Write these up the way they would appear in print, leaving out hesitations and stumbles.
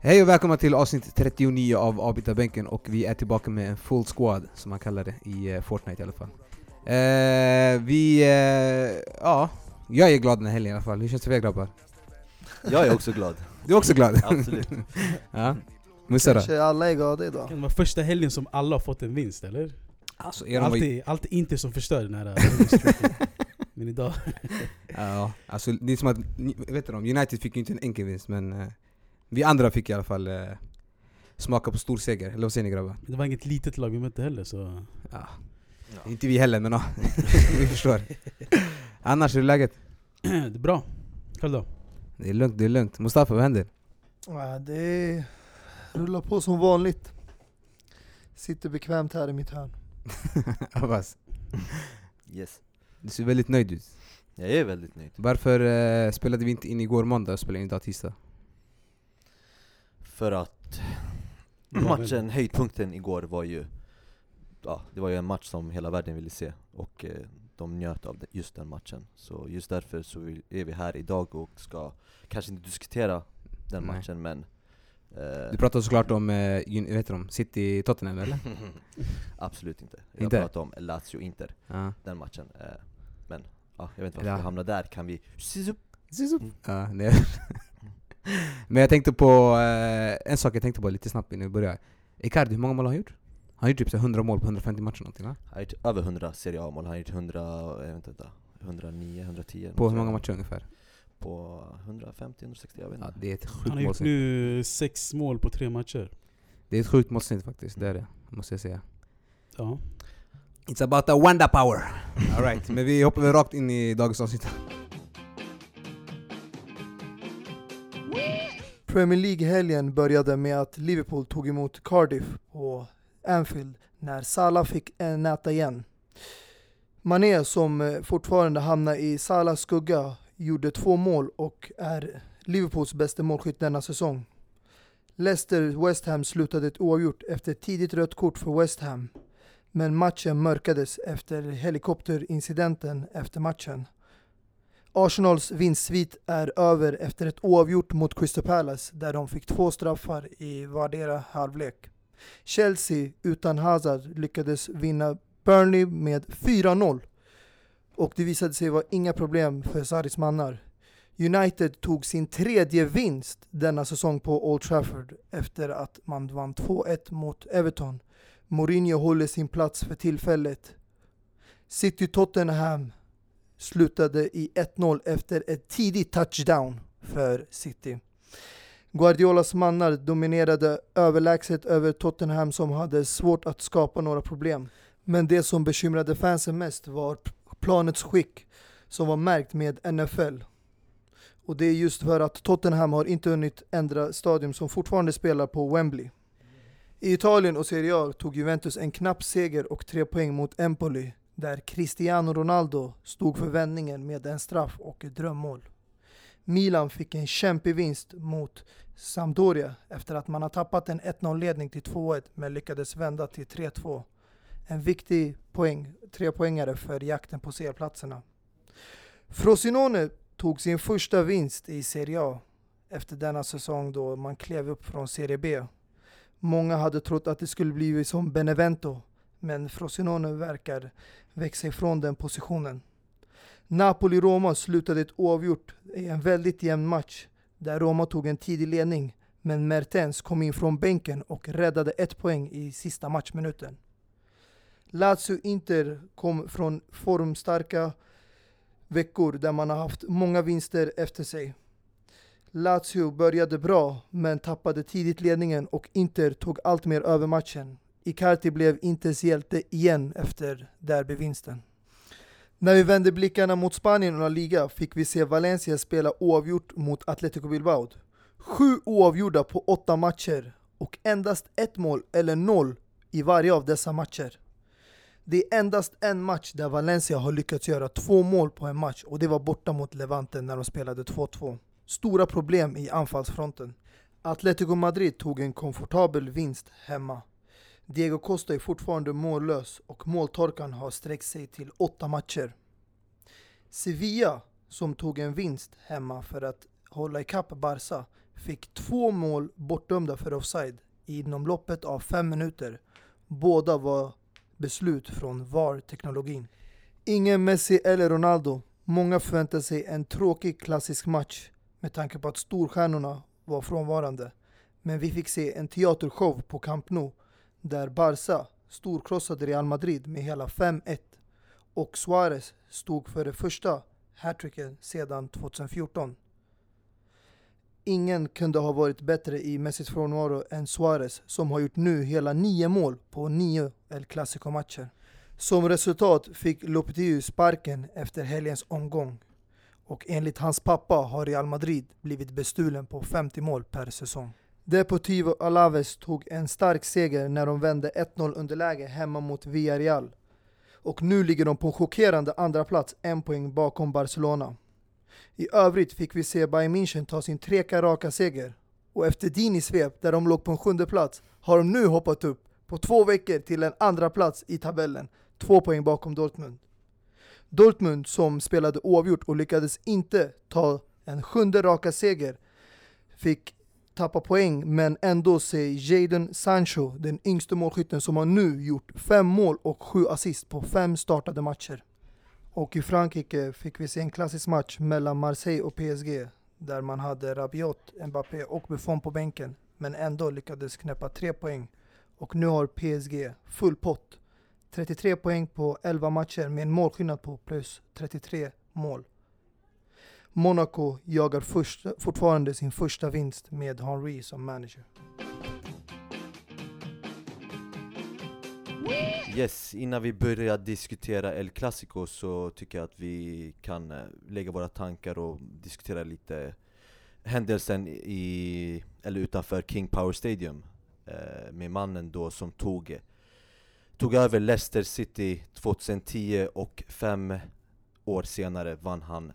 Hej och välkomna till avsnitt 39 av Avbitabänken, och vi är tillbaka med en full squad, som man kallar det i Fortnite i alla fall. Jag är glad den här helgen i alla fall. Hur känns det för er, grabbar? Jag är också glad. Du är också glad? Absolut. Ja. Kanske alla är glada idag. Det var första helgen som alla har fått en vinst, eller? Alltså, allt är inte som förstör den här men idag. Ja, alltså det är som att, vet du, United fick ju inte en enkel vinst, men vi andra fick i alla fall smaka på stor seger. Eller vad säger ni, grabbar? Det var inget litet lag vi mötte heller, så... Ja. Ja. Inte vi heller, men ja. Vi förstår. Annars, är läget? Det är bra. Själv då? Det är lugnt. Mustafa, vad händer? Ja, det rullar på som vanligt. Sitter bekvämt här i mitt hörn. Abbas. Yes. Du ser väldigt nöjd ut. Jag är väldigt nöjd. Varför spelade vi inte in igår måndag och spelade in idag tisdag? För att matchen, höjdpunkten igår var ju... Ja, det var ju en match som hela världen ville se. Och de njöt av just den matchen. Så just därför så är vi här idag och ska kanske inte diskutera den matchen, men... Du pratar såklart om City Tottenham, eller? Absolut inte. Jag pratar om Lazio Inter, den matchen. Men jag vet inte varför vi hamnar där. Kan vi... Men jag tänkte på lite snabbt innan vi börjar. Icardi, hur många mål har han gjort? Han har gjort typ 100 mål på 150 matcher någonting, va? Han har gjort över 100 Serie A-mål. Han har gjort 109, 110. På hur många matcher ungefär? På 150, 160, jag vet inte. Ja, det är ett sjukt målsnitt. Han har gjort nu 6 mål på 3 matcher. Det är ett sjukt målsnitt faktiskt, det är det, måste jag säga. Ja. It's about a wonder power. All right, men vi hoppar väl rakt in i dagens avsnitt. Premier League-helgen började med att Liverpool tog emot Cardiff på Anfield när Salah fick en näta igen. Mané, som fortfarande hamnar i Salahs skugga, gjorde 2 mål och är Liverpools bästa målskytt denna säsong. Leicester West Ham slutade ett oavgjort efter tidigt rött kort för West Ham, men matchen mörkades efter helikopterincidenten efter matchen. Arsenals vinstsvit är över efter ett oavgjort mot Crystal Palace där de fick 2 straffar i vardera halvlek. Chelsea utan Hazard lyckades vinna Burnley med 4-0, och det visade sig vara inga problem för Sarris mannar. United tog sin 3:e vinst denna säsong på Old Trafford efter att man vann 2-1 mot Everton. Mourinho håller sin plats för tillfället. City Tottenham slutade i 1-0 efter ett tidigt touchdown för City. Guardiolas mannar dominerade överlägset över Tottenham, som hade svårt att skapa några problem. Men det som bekymrade fansen mest var planets skick, som var märkt med NFL. Och det är just för att Tottenham har inte hunnit ändra stadion, som fortfarande spelar på Wembley. I Italien och Serie A tog Juventus en knapp seger och 3 poäng mot Empoli, där Cristiano Ronaldo stod för vändningen med en straff och ett drömmål. Milan fick en kämpig vinst mot Sampdoria efter att man har tappat en 1-0-ledning till 2-1, men lyckades vända till 3-2. En viktig poäng, 3-poängare för jakten på serieplatserna. Frosinone tog sin första vinst i Serie A efter denna säsong, då man klev upp från Serie B. Många hade trott att det skulle bli som Benevento, men Frosinone verkar växa ifrån den positionen. Napoli-Roma slutade ett oavgjort i en väldigt jämn match där Roma tog en tidig ledning, men Mertens kom in från bänken och räddade 1 poäng i sista matchminuten. Lazio-Inter kom från formstarka veckor där man har haft många vinster efter sig. Lazio började bra men tappade tidigt ledningen, och Inter tog allt mer över matchen. Icardi blev Inters hjälte igen efter derbyvinsten. När vi vände blickarna mot Spanien och La Liga fick vi se Valencia spela oavgjort mot Atletico Bilbao. 7 oavgjorda på 8 matcher, och endast 1 mål eller 0 i varje av dessa matcher. Det är endast en match där Valencia har lyckats göra 2 mål på en match, och det var borta mot Levante när de spelade 2-2. Stora problem i anfallsfronten. Atletico Madrid tog en komfortabel vinst hemma Diego Costa är fortfarande mållös och måltorkan har sträckt sig till 8 matcher. Sevilla, som tog en vinst hemma för att hålla ikapp Barça, fick 2 mål bortdömda för offside inom loppet av 5 minuter. Båda var beslut från VAR-teknologin. Ingen Messi eller Ronaldo. Många förväntade sig en tråkig klassisk match med tanke på att storstjärnorna var frånvarande. Men vi fick se en teatershow på Camp Nou där Barça storkrossade Real Madrid med hela 5-1 och Suarez stod för det första hattricken sedan 2014. Ingen kunde ha varit bättre i Messis frånvaro än Suarez, som har gjort nu hela 9 mål på 9 El Clasico-matcher. Som resultat fick Lopetegui sparken efter helgens omgång och enligt hans pappa har Real Madrid blivit bestulen på 50 mål per säsong. Deportivo Alaves tog en stark seger när de vände 1-0 underläge hemma mot Villarreal och nu ligger de på en chockerande andra plats, 1 poäng bakom Barcelona. I övrigt fick vi se Bayern München ta sin 3 raka seger och efter Dinis svep där de låg på en 7:e plats har de nu hoppat upp på 2 veckor till en andra plats i tabellen, 2 poäng bakom Dortmund. Dortmund som spelade oavgjort och lyckades inte ta en 7:e raka seger fick tappa poäng, men ändå ser Jadon Sancho, den yngste målskytten, som har nu gjort 5 mål och 7 assist på 5 startade matcher. Och i Frankrike fick vi se en klassisk match mellan Marseille och PSG där man hade Rabiot, Mbappé och Buffon på bänken men ändå lyckades knäppa 3 poäng. Och nu har PSG full pott, 33 poäng på 11 matcher med en målskillnad på plus 33 mål. Monaco jagar fortfarande sin första vinst med Henry som manager. Yes, innan vi börjar diskutera El Clasico så tycker jag att vi kan lägga våra tankar och diskutera lite händelsen i eller utanför King Power Stadium med mannen då som tog över Leicester City 2010 och 5 år senare vann han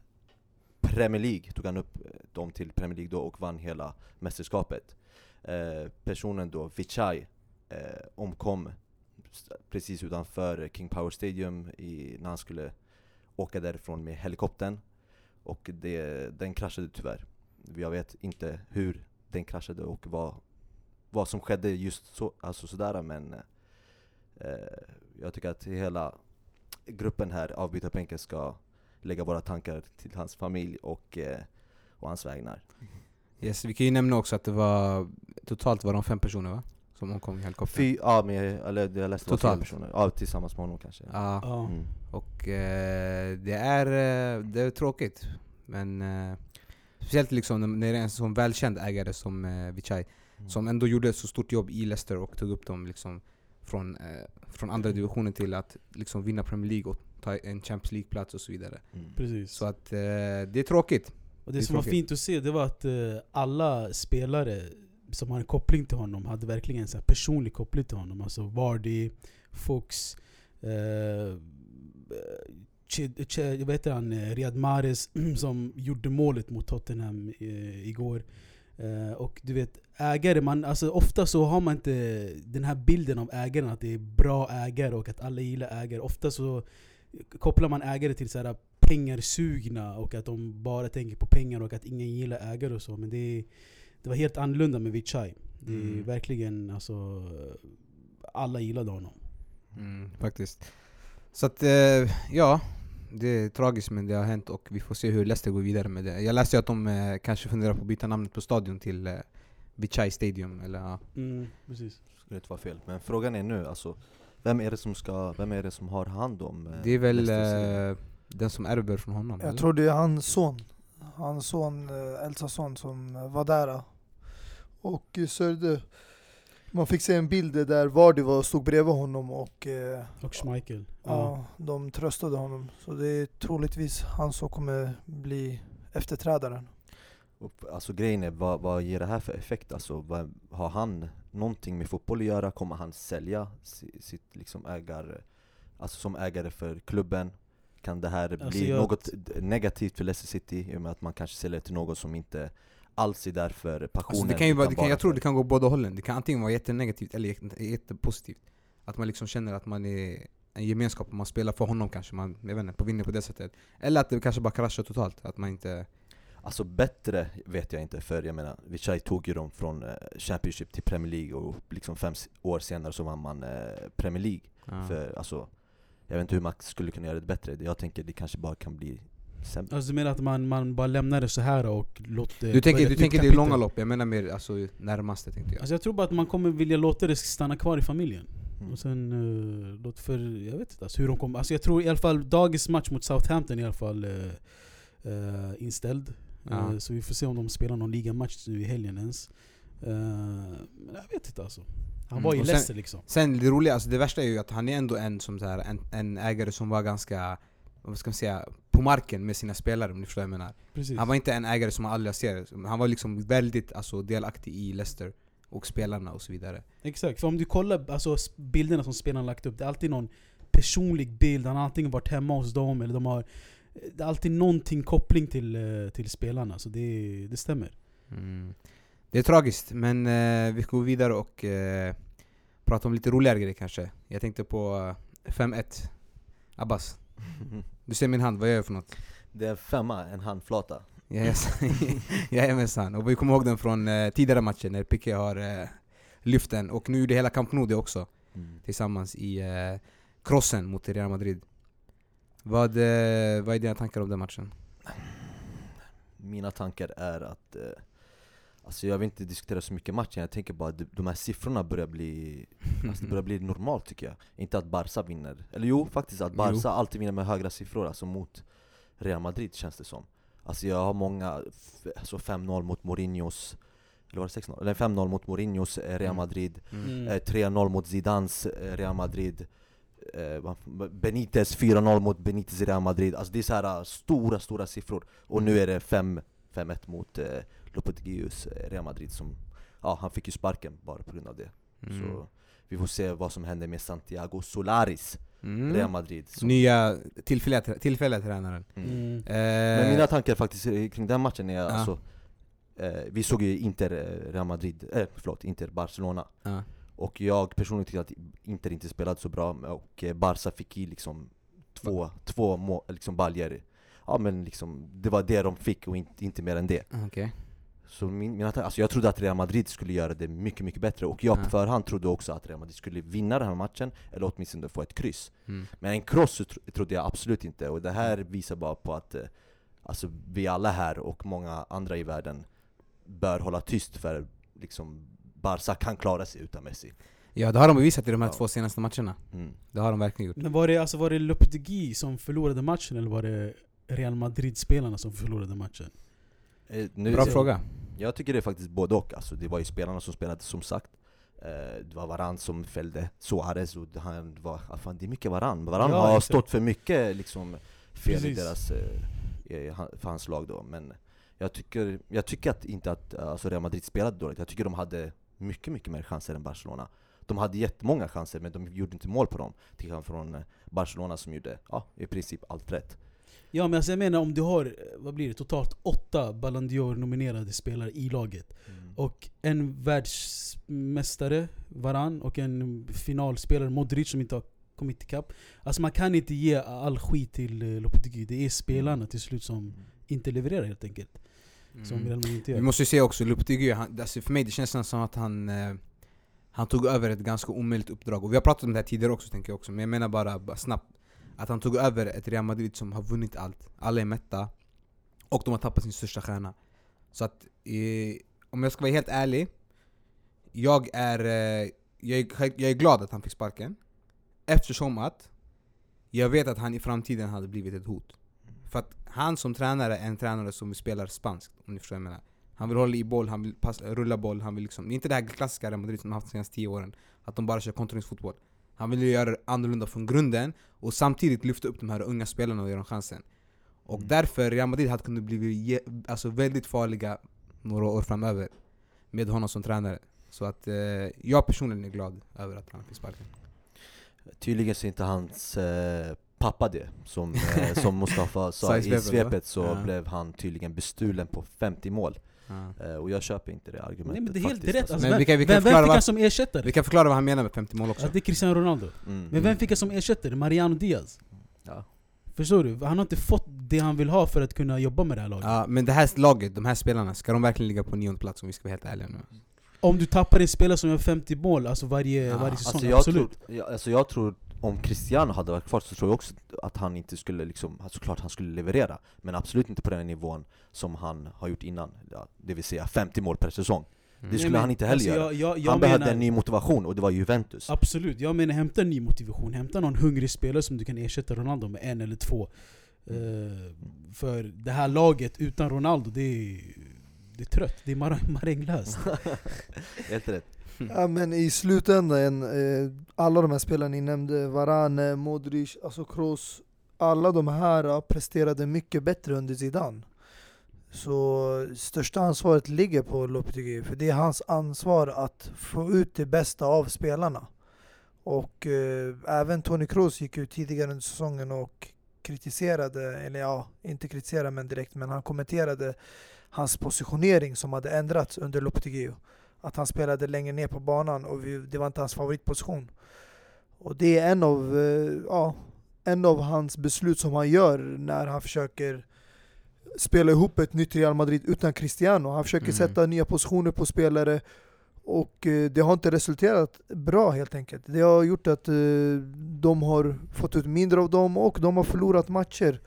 Premier League, tog han upp dem till Premier League då och vann hela mästerskapet. Personen då, Vichai, omkom precis utanför King Power Stadium när han skulle åka därifrån med helikoptern och den kraschade tyvärr. Jag vet inte hur den kraschade och vad som skedde just så, alltså sådär, men jag tycker att hela gruppen här av Avbitabänken ska lägga våra tankar till hans familj och hans vägnar. Yes, vi kan ju nämna också att det var totalt var de 5 personer, va? Som omkom i helikoptern. Jag läste totalt 5 personer. Ja, tillsammans med honom kanske. Ja. Och det är tråkigt, men speciellt liksom när det är en sån välkänd ägare som Vichai, som ändå gjorde ett så stort jobb i Leicester och tog upp dem liksom från andra divisionen till att liksom vinna Premier League och ta en Champions League-plats och så vidare. Precis. Så att det är tråkigt. Och det som var fint att se, det var att alla spelare som hade koppling till honom hade verkligen en så här personlig koppling till honom. Alltså Vardy, Fox, Riyad Mahrez som gjorde målet mot Tottenham igår. Och du vet, ägare, alltså ofta så har man inte den här bilden av ägaren att det är bra ägare och att alla gillar ägare. Ofta så kopplar man ägare till så här pengarsugna och att de bara tänker på pengar och att ingen gillar ägare och så. Men det var helt annorlunda med Vichai. Det är verkligen, alltså, alla gillade honom. Faktiskt. Så att, ja, det är tragiskt, men det har hänt och vi får se hur Leicester går vidare med det. Jag läste att de kanske funderar på att byta namnet på stadion till Vichai Stadium eller ja. Precis. Skulle inte vara fel. Men frågan är nu, alltså, vem är det som har hand om det? Är väl den som ärver från honom. Jag tror det är hans son Elsas son som var där och sörjde. Man fick se en bild där Vardy stod bredvid honom och Schmeichel. Ja, de tröstade honom. Så det är troligtvis han som kommer bli efterträdaren. Och, alltså grejen är, vad ger det här för effekt? Alltså, har han någonting med fotboll att göra? Kommer han sälja sitt liksom som ägare för klubben? Kan det här bli något negativt för Leicester City i och med att man kanske säljer till något som inte alls är där för passionen. Alltså det kan ju vara, jag tror det kan gå båda hållen. Det kan antingen vara jättenegativt eller jättepositivt. Att man liksom känner att man är en gemenskap och man spelar för honom kanske. Man, jag vet inte, på vinner på det sättet. Eller att det kanske bara kraschar totalt. Att man inte... Alltså bättre vet jag inte, för jag menar Vichai tog ju dem från Championship till Premier League och liksom 5 år senare så vann man Premier League. Ja. För alltså, jag vet inte hur man skulle kunna göra det bättre. Jag tänker det kanske bara kan bli sämre. Alltså du menar att man bara lämnar det så här och låter... Du tänker det i långa lopp, jag menar mer alltså, närmaste tänkte jag. Alltså jag tror bara att man kommer vilja låta det stanna kvar i familjen. Mm. Och sen låt för, jag vet inte alltså, hur de kommer... Alltså jag tror i alla fall dagens match mot Southampton i alla fall inställd. Ja. Så vi får se om de spelar någon ligamatch nu i helgen ens. Jag vet inte alltså. Han var ju Leicester liksom. Sen det roliga, alltså det värsta är ju att han är ändå en som så här, en ägare som var ganska, vad ska man säga, på marken med sina spelare, om ni förstår vad jag menar. Precis. Han var inte en ägare som man aldrig ser. Han var liksom väldigt alltså, delaktig i Leicester och spelarna och så vidare. Exakt, för om du kollar alltså, bilderna som spelarna lagt upp, det är alltid någon personlig bild. Han har antingen varit hemma hos dem eller de har... Det är alltid någonting koppling till spelarna, så det stämmer. Mm. Det är tragiskt, men vi går vidare och pratar om lite roligare grejer kanske. Jag tänkte på 5-1. Abbas, du ser min hand, vad gör jag för något? Det är 5:a, en handflata. Jag är med sann. Och vi kommer ihåg den från tidigare matchen när Piqué har lyft den. Och nu är det hela Camp Nou också, tillsammans i krossen mot Real Madrid. Vad är dina tankar om den matchen? Mina tankar är att alltså jag vill inte diskutera så mycket matchen. Jag tänker bara att de här siffrorna börjar bli normalt tycker jag. Inte att Barça vinner. Eller jo, faktiskt att Barça alltid vinner med högra siffror alltså mot Real Madrid känns det som. Alltså jag har många alltså 5-0 mot Mourinhos, eller var det 6-0? Eller 5-0 mot Mourinhos Real Madrid, 3-0 mot Zidans Real Madrid. Benitez 4-0 mot Benitez i Real Madrid. Alltså det är så här stora siffror. Och nu är det 5-1 mot Lopeteguis Real Madrid som, ja, han fick ju sparken bara på grund av det. Så vi får se vad som händer med Santiago Solaris, Real Madrid som... Nya tillfälliga tränaren. Men mina tankar faktiskt kring den matchen är alltså, vi såg ju Inter Barcelona. Och jag personligen tyckte att Inter inte spelade så bra, och Barca fick i liksom två mål, liksom baljer. Ja, men liksom det var det de fick och inte mer än det. Okay. Så alltså jag trodde att Real Madrid skulle göra det mycket bättre, och jag på förhand trodde också att Real Madrid skulle vinna den här matchen eller åtminstone få ett kryss. Men en kross trodde jag absolut inte, och det här visar bara på att alltså vi alla här och många andra i världen bör hålla tyst för liksom Barca kan klara sig utan Messi. Ja, det har de bevisat i de här 2 senaste matcherna. Det har de verkligen gjort. Men var det Lopetegui som förlorade matchen, eller var det Real Madrid-spelarna som förlorade matchen? Bra fråga. Jag tycker det är faktiskt både och. Alltså, det var ju spelarna som spelade, som sagt. Det var Varane som fällde Suarez. Och han var, fan, det är mycket Varane. Varane har stått för mycket liksom, fel. Precis. I deras, för hans lag då. Men jag tycker att inte att alltså Real Madrid spelade dåligt. Jag tycker de hade mycket mer chanser än Barcelona. De hade jättemånga chanser, men de gjorde inte mål på dem. Till skillnad från Barcelona som gjorde i princip allt rätt. Ja, men alltså jag menar om du har, vad blir det, totalt 8 Ballon d'Or-nominerade spelare i laget. Och en världsmästare, Varane, och en finalspelare, Modric, som inte har kommit ikapp. Alltså man kan inte ge all skit till Lopetegui. Det är spelarna till slut som inte levererar helt enkelt. Vi måste ju se också Lopetegui, alltså för mig det känns som att han tog över ett ganska omöjligt uppdrag, och vi har pratat om det här tidigare också tänker jag också, men jag menar bara snabbt att han tog över ett Real Madrid som har vunnit allt, alla är mätta och de har tappat sin största stjärna. Så att om jag ska vara helt ärlig, jag är glad att han fick sparken, eftersom att jag vet att han i framtiden hade blivit ett hot. För att han som tränare är en tränare som spelar spanskt, om ni förstår vad jag menar. Han vill hålla i boll, han vill rulla boll, han vill liksom, det är inte det här klassiska Real Madrid som de haft de senaste 10 åren, att de bara kör kontringsfotboll. Han vill göra det annorlunda från grunden och samtidigt lyfta upp de här unga spelarna och ge dem chansen. Och därför Real Madrid hade kunnat bli alltså väldigt farliga några år framöver med honom som tränare. Så att jag personligen är glad över att han fick sparken. Tydligen så inte hans pappa det, som Mustafa sa i svepet, så blev han tydligen bestulen på 50 mål. Och jag köper inte det argumentet. Nej, men det är helt rätt. Alltså, men vem fick som ersättare? Vi kan förklara vad han menar med 50 mål också. Alltså, det är Cristiano Ronaldo. Men vem fick som ersättare? Mariano Diaz. Ja. Förstår du? Han har inte fått det han vill ha för att kunna jobba med det här laget. Ja, men det här laget, de här spelarna, ska de verkligen ligga på 9:e plats om vi ska vara helt ärliga nu? Om du tappar en spelare som gör 50 mål alltså varje säsong, alltså absolut. Jag tror om Cristiano hade varit kvar så tror jag också att han inte skulle liksom, såklart han skulle leverera. Men absolut inte på den nivån som han har gjort innan. Det vill säga 50 mål per säsong. Det skulle han inte heller göra. Han behövde en ny motivation och det var Juventus. Absolut, jag menar hämta en ny motivation. Hämta någon hungrig spelare som du kan ersätta Ronaldo med en eller två. För det här laget utan Ronaldo, det är trött. Det är maränglöst. Helt rätt. Ja, men i slutändan alla de här spelarna ni nämnde, Varane, Modric, alltså Kroos, alla de här presterade mycket bättre under Zidane. Så största ansvaret ligger på Lopetegui, för det är hans ansvar att få ut det bästa av spelarna. Och även Toni Kroos gick ut tidigare under säsongen och kritiserade, eller ja, inte kritiserade men direkt, men han kommenterade hans positionering som hade ändrats under Lopetegui. Att han spelade längre ner på banan och det var inte hans favoritposition. Och det är en av hans beslut som han gör när han försöker spela ihop ett nytt Real Madrid utan Cristiano. Han försöker sätta nya positioner på spelare och det har inte resulterat bra helt enkelt. Det har gjort att de har fått ut mindre av dem och de har förlorat matcher.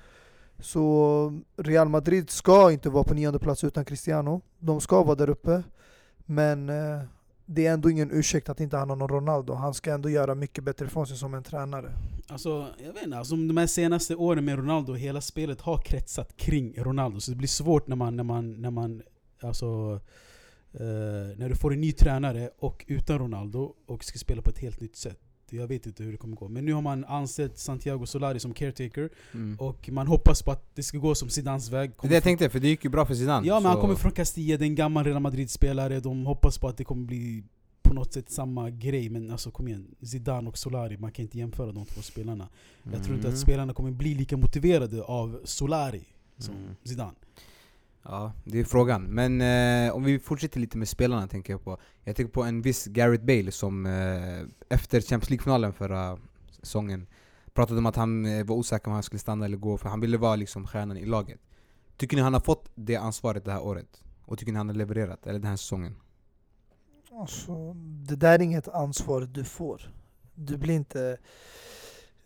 Så Real Madrid ska inte vara på 9:e plats utan Cristiano. De ska vara där uppe. Men det är ändå ingen ursäkt att inte han har någon Ronaldo. Han ska ändå göra mycket bättre från sig som en tränare. Alltså, jag vet inte. Alltså, de här senaste åren med Ronaldo, hela spelet har kretsat kring Ronaldo. Så det blir svårt när du får en ny tränare och utan Ronaldo och ska spela på ett helt nytt sätt. Jag vet inte hur det kommer gå. Men nu har man ansett Santiago Solari som caretaker och man hoppas på att det ska gå som Zidanes väg. Det jag tänkte, för det gick ju bra för Zidane. Ja, men han kommer från Castilla, den gamla Real Madrid-spelare. De hoppas på att det kommer bli på något sätt samma grej. Men alltså kom igen, Zidane och Solari, man kan inte jämföra de två spelarna. Jag tror inte att spelarna kommer bli lika motiverade av Solari som Zidane. Ja, det är frågan. Men om vi fortsätter lite med spelarna tänker jag på. Jag tänker på en viss Gareth Bale som efter Champions League-finalen förra säsongen pratade om att han var osäker om han skulle stanna eller gå, för han ville vara liksom stjärnan i laget. Tycker ni han har fått det ansvaret det här året? Och tycker ni han har levererat, eller den här säsongen? Alltså, det där är inget ansvar du får. Du blir inte...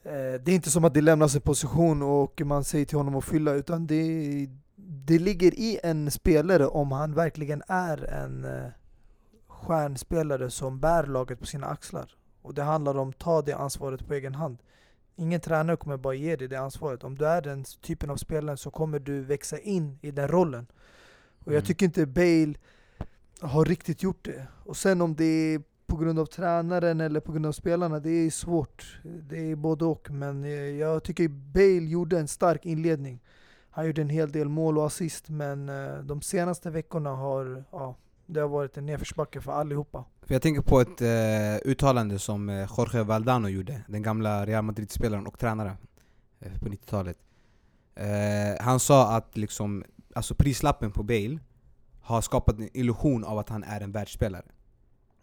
Det är inte som att det lämnas en position och man säger till honom att fylla, utan det ligger i en spelare om han verkligen är en stjärnspelare som bär laget på sina axlar. Och det handlar om att ta det ansvaret på egen hand. Ingen tränare kommer bara ge dig det ansvaret. Om du är den typen av spelare så kommer du växa in i den rollen. Och jag tycker inte Bale har riktigt gjort det. Och sen om det är på grund av tränaren eller på grund av spelarna, det är svårt. Det är både och. Men jag tycker Bale gjorde en stark inledning. Han gjorde en hel del mål och assist, men de senaste veckorna har det varit en nedförsbacke för allihopa. För jag tänker på ett uttalande som Jorge Valdano gjorde, den gamla Real Madrid-spelaren och tränaren på 90-talet. Han sa att liksom, alltså prislappen på Bale har skapat en illusion av att han är en världsspelare.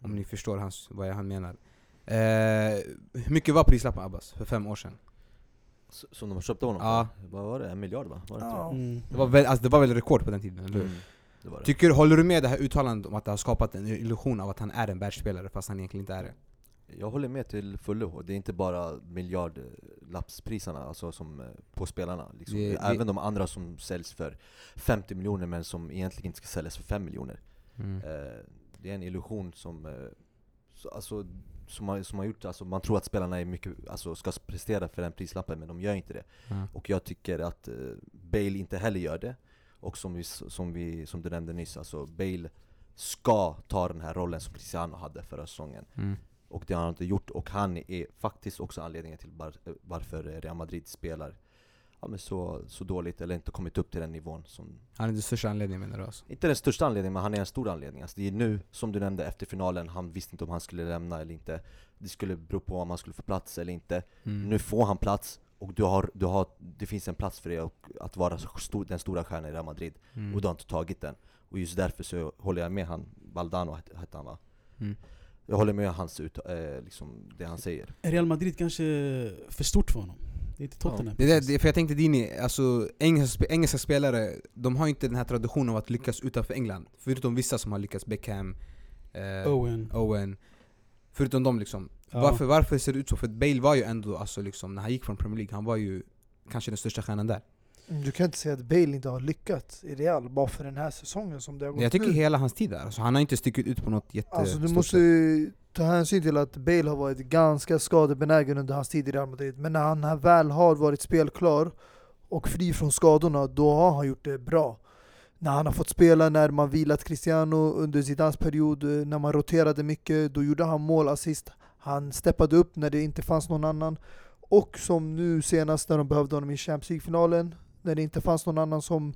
Om ni förstår vad han menar. Hur mycket var prislappen, Abbas, för 5 år sedan? Som de har köpt honom. Ja. Vad var det? 1 miljard va? Var det, det var väl rekord på den tiden, eller hur? Det var det. Håller du med det här uttalandet om att det har skapat en illusion av att han är en världsspelare fast han egentligen inte är det? Jag håller med till fullo. Det är inte bara miljardlappspriserna alltså som på spelarna. Liksom. Även de andra som säljs för 50 miljoner men som egentligen inte ska säljas för 5 miljoner. Det är en illusion som har gjort, alltså man tror att spelarna är mycket, alltså ska prestera för den prislappen, men de gör inte det. Och jag tycker att Bale inte heller gör det. Och som du nämnde nyss, alltså Bale ska ta den här rollen som Cristiano hade förra säsongen. Och det har han inte gjort, och han är faktiskt också anledningen till varför Real Madrid spelar så dåligt eller inte kommit upp till den nivån som... Han är den största anledningen, menar du alltså? Inte den största anledningen, men han är en stor anledning. Alltså det är nu, som du nämnde, efter finalen, han visste inte om han skulle lämna eller inte. Det skulle bero på om han skulle få plats eller inte. Nu får han plats och det finns en plats för det, och att vara den stora stjärnan i Real Madrid. Och de har inte tagit den. Och just därför så håller jag med han. Valdano hette han, va? Jag håller med hans liksom det han säger. Real Madrid kanske för stort för honom. Det är inte Tottenham. Ja. Det, för jag tänkte Dini, alltså engelska spelare, de har inte den här traditionen av att lyckas utanför England. Förutom vissa som har lyckats, Beckham, Owen. Förutom dem liksom. Ja. Varför ser det ut så? För Bale var ju ändå, alltså, liksom, när han gick från Premier League, han var ju kanske den största stjärnan där. Du kan inte säga att Bale inte har lyckats i Real bara för den här säsongen som det har gått. Jag tycker nu, hela hans tid där, alltså, han har inte stickit ut på något jättestort. Alltså du måste ju ta hänsyn till att Bale har varit ganska skadebenägen under hans tid i Real Madrid. Men när han väl har varit spelklar och fri från skadorna, då har han gjort det bra. När han har fått spela, när man vilat Cristiano under Zidans period, när man roterade mycket, då gjorde han mål, assist. Han steppade upp när det inte fanns någon annan. Och som nu senast när de behövde honom i Champions League-finalen, när det inte fanns någon annan som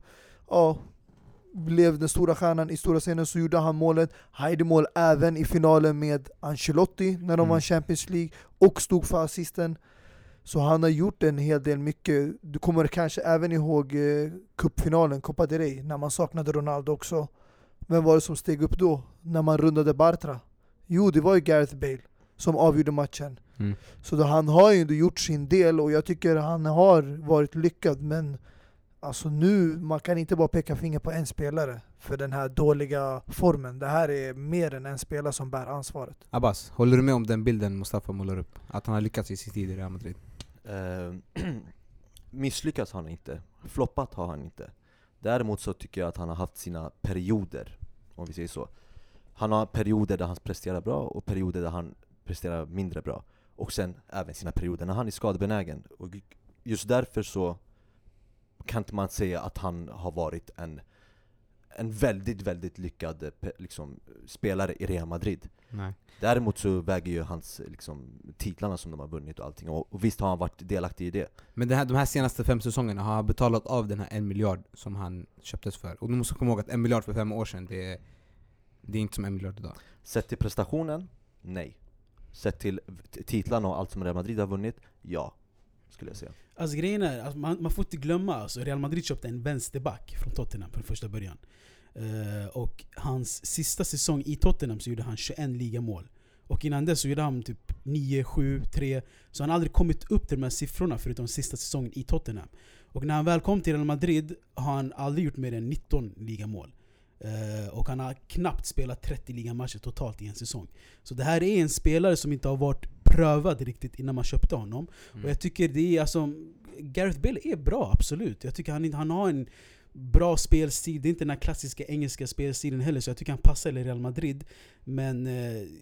blev den stora stjärnan i stora scenen, så gjorde han målet. Han hade mål även i finalen med Ancelotti när de vann Champions League och stod för assisten. Så han har gjort en hel del mycket. Du kommer kanske även ihåg cupfinalen, Copa del Rey, när man saknade Ronaldo också. Vem var det som steg upp då när man rundade Bartra? Jo, det var ju Gareth Bale som avgjorde matchen. Så då, han har ju gjort sin del och jag tycker han har varit lyckad, men alltså nu, man kan inte bara peka finger på en spelare för den här dåliga formen. Det här är mer än en spelare som bär ansvaret. Abbas, håller du med om den bilden Mustafa målar upp? Att han har lyckats i sin tid i Real Madrid? Misslyckats har han inte. Floppat har han inte. Däremot så tycker jag att han har haft sina perioder, om vi säger så. Han har perioder där han presterar bra och perioder där han presterar mindre bra. Och sen även sina perioder när han är skadebenägen. Och just därför så kan inte man säga att han har varit en väldigt, väldigt lyckad liksom, spelare i Real Madrid. Nej. Däremot så väger ju hans liksom, titlarna som de har vunnit och allting. Och visst har han varit delaktig i det. Men de här senaste 5 säsongerna har han betalat av den här 1 miljard som han köptes för. Och du måste komma ihåg att 1 miljard för 5 år sedan, det är inte som 1 miljard idag. Sett till prestationen? Nej. Sett till titlarna och allt som Real Madrid har vunnit? Ja. Skulle jag säga. Alltså grejen är, alltså, man får inte glömma, alltså, Real Madrid köpte en vänsterback från Tottenham från första början. Och hans sista säsong i Tottenham så gjorde han 21 ligamål. Och innan det så gjorde han typ 9, 7, 3. Så han har aldrig kommit upp till de här siffrorna förutom sista säsongen i Tottenham. Och när han väl kom till Real Madrid har han aldrig gjort mer än 19 ligamål. Och han har knappt spelat 30 ligamatcher totalt i en säsong. Så det här är en spelare som inte har varit prövad riktigt innan man köpte honom. Och jag tycker det är, alltså, Gareth Bale är bra, absolut. Jag tycker han har en bra spelstil. Det är inte den här klassiska engelska spelstilen heller, så jag tycker han passar i Real Madrid. Men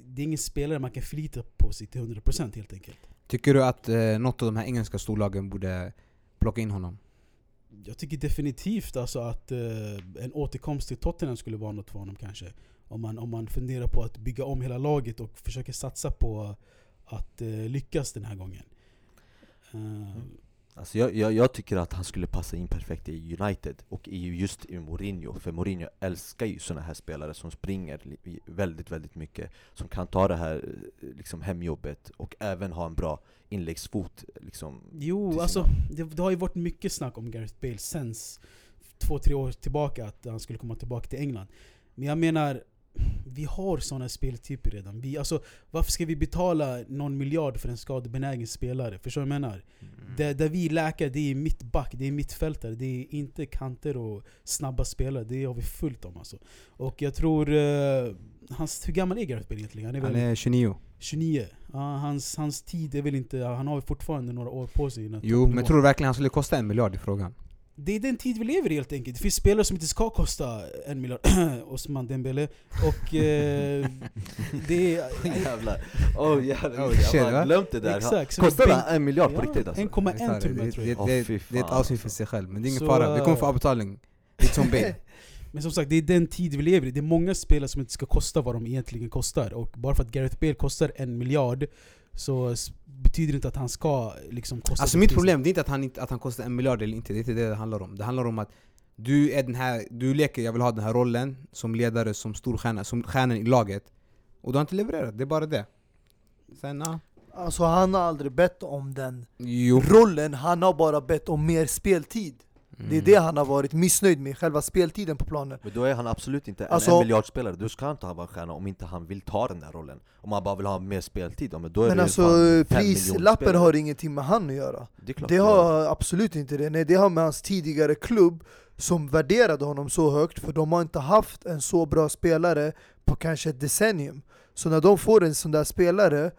det är ingen spelare man kan förlita på sig till 100% helt enkelt. Tycker du att något av de här engelska storlagen borde plocka in honom? Jag tycker definitivt, alltså, att en återkomst till Tottenham skulle vara något för honom kanske. Om man funderar på att bygga om hela laget och försöker satsa på att lyckas den här gången. Alltså jag tycker att han skulle passa in perfekt i United och just i Mourinho. För Mourinho älskar ju såna här spelare som springer väldigt, väldigt mycket. Som kan ta det här liksom, hemjobbet och även ha en bra inläggsfot. Liksom, alltså, det har ju varit mycket snack om Gareth Bale sen 2-3 år tillbaka att han skulle komma tillbaka till England. Men jag menar, vi har sådana speltyper redan. Alltså, varför ska vi betala någon miljard för en skadebenägen spelare? Förstår du vad jag menar? Där vi läkar, det är mittback, det är mittfältare, det är inte kanter och snabba spelare. Det har vi fullt om, alltså. Och jag tror hur gammal är Gareth Bale egentligen? Han är 29. 29. Hans tid är väl inte, han har fortfarande några år på sig. Men tror du verkligen han skulle kosta 1 miljard i frågan? Det är den tid vi lever i helt enkelt. Det finns spelare som inte ska kosta 1 miljard. Osman Dembele. Och det är... jävlar. Jag har glömt det där. Exakt. Kostar det 1 miljard på riktigt? Alltså. 1,1 till mig, tror jag. Det är ett avsnitt för sig själv. Men det är ingen fara. Vi kommer få avbetalning. Det är som B. Men som sagt, det är den tid vi lever i. Det är många spelare som inte ska kosta vad de egentligen kostar. Och bara för att Gareth Bale kostar 1 miljard så betyder inte att han ska liksom kosta. Alltså mitt problem, det är inte att han kostar 1 miljard eller inte. Det är inte det handlar om. Det handlar om att du är den här, du leker, jag vill ha den här rollen som ledare, som storstjärna, som stjärnan i laget. Och du har inte levererat, det är bara det. Sen, Alltså han har aldrig bett om den rollen, han har bara bett om mer speltid. Det är det han har varit missnöjd med, själva speltiden på planen. Men då är han absolut inte en miljardspelare. Du ska inte ha en stjärna om inte han vill ta den där rollen. Om han bara vill ha mer speltid, då är men det alltså prislappen har ingenting med han att göra. Det har absolut inte det. Nej, det har med hans tidigare klubb som värderade honom så högt, för de har inte haft en så bra spelare på kanske ett decennium. Så när de får en sån där spelare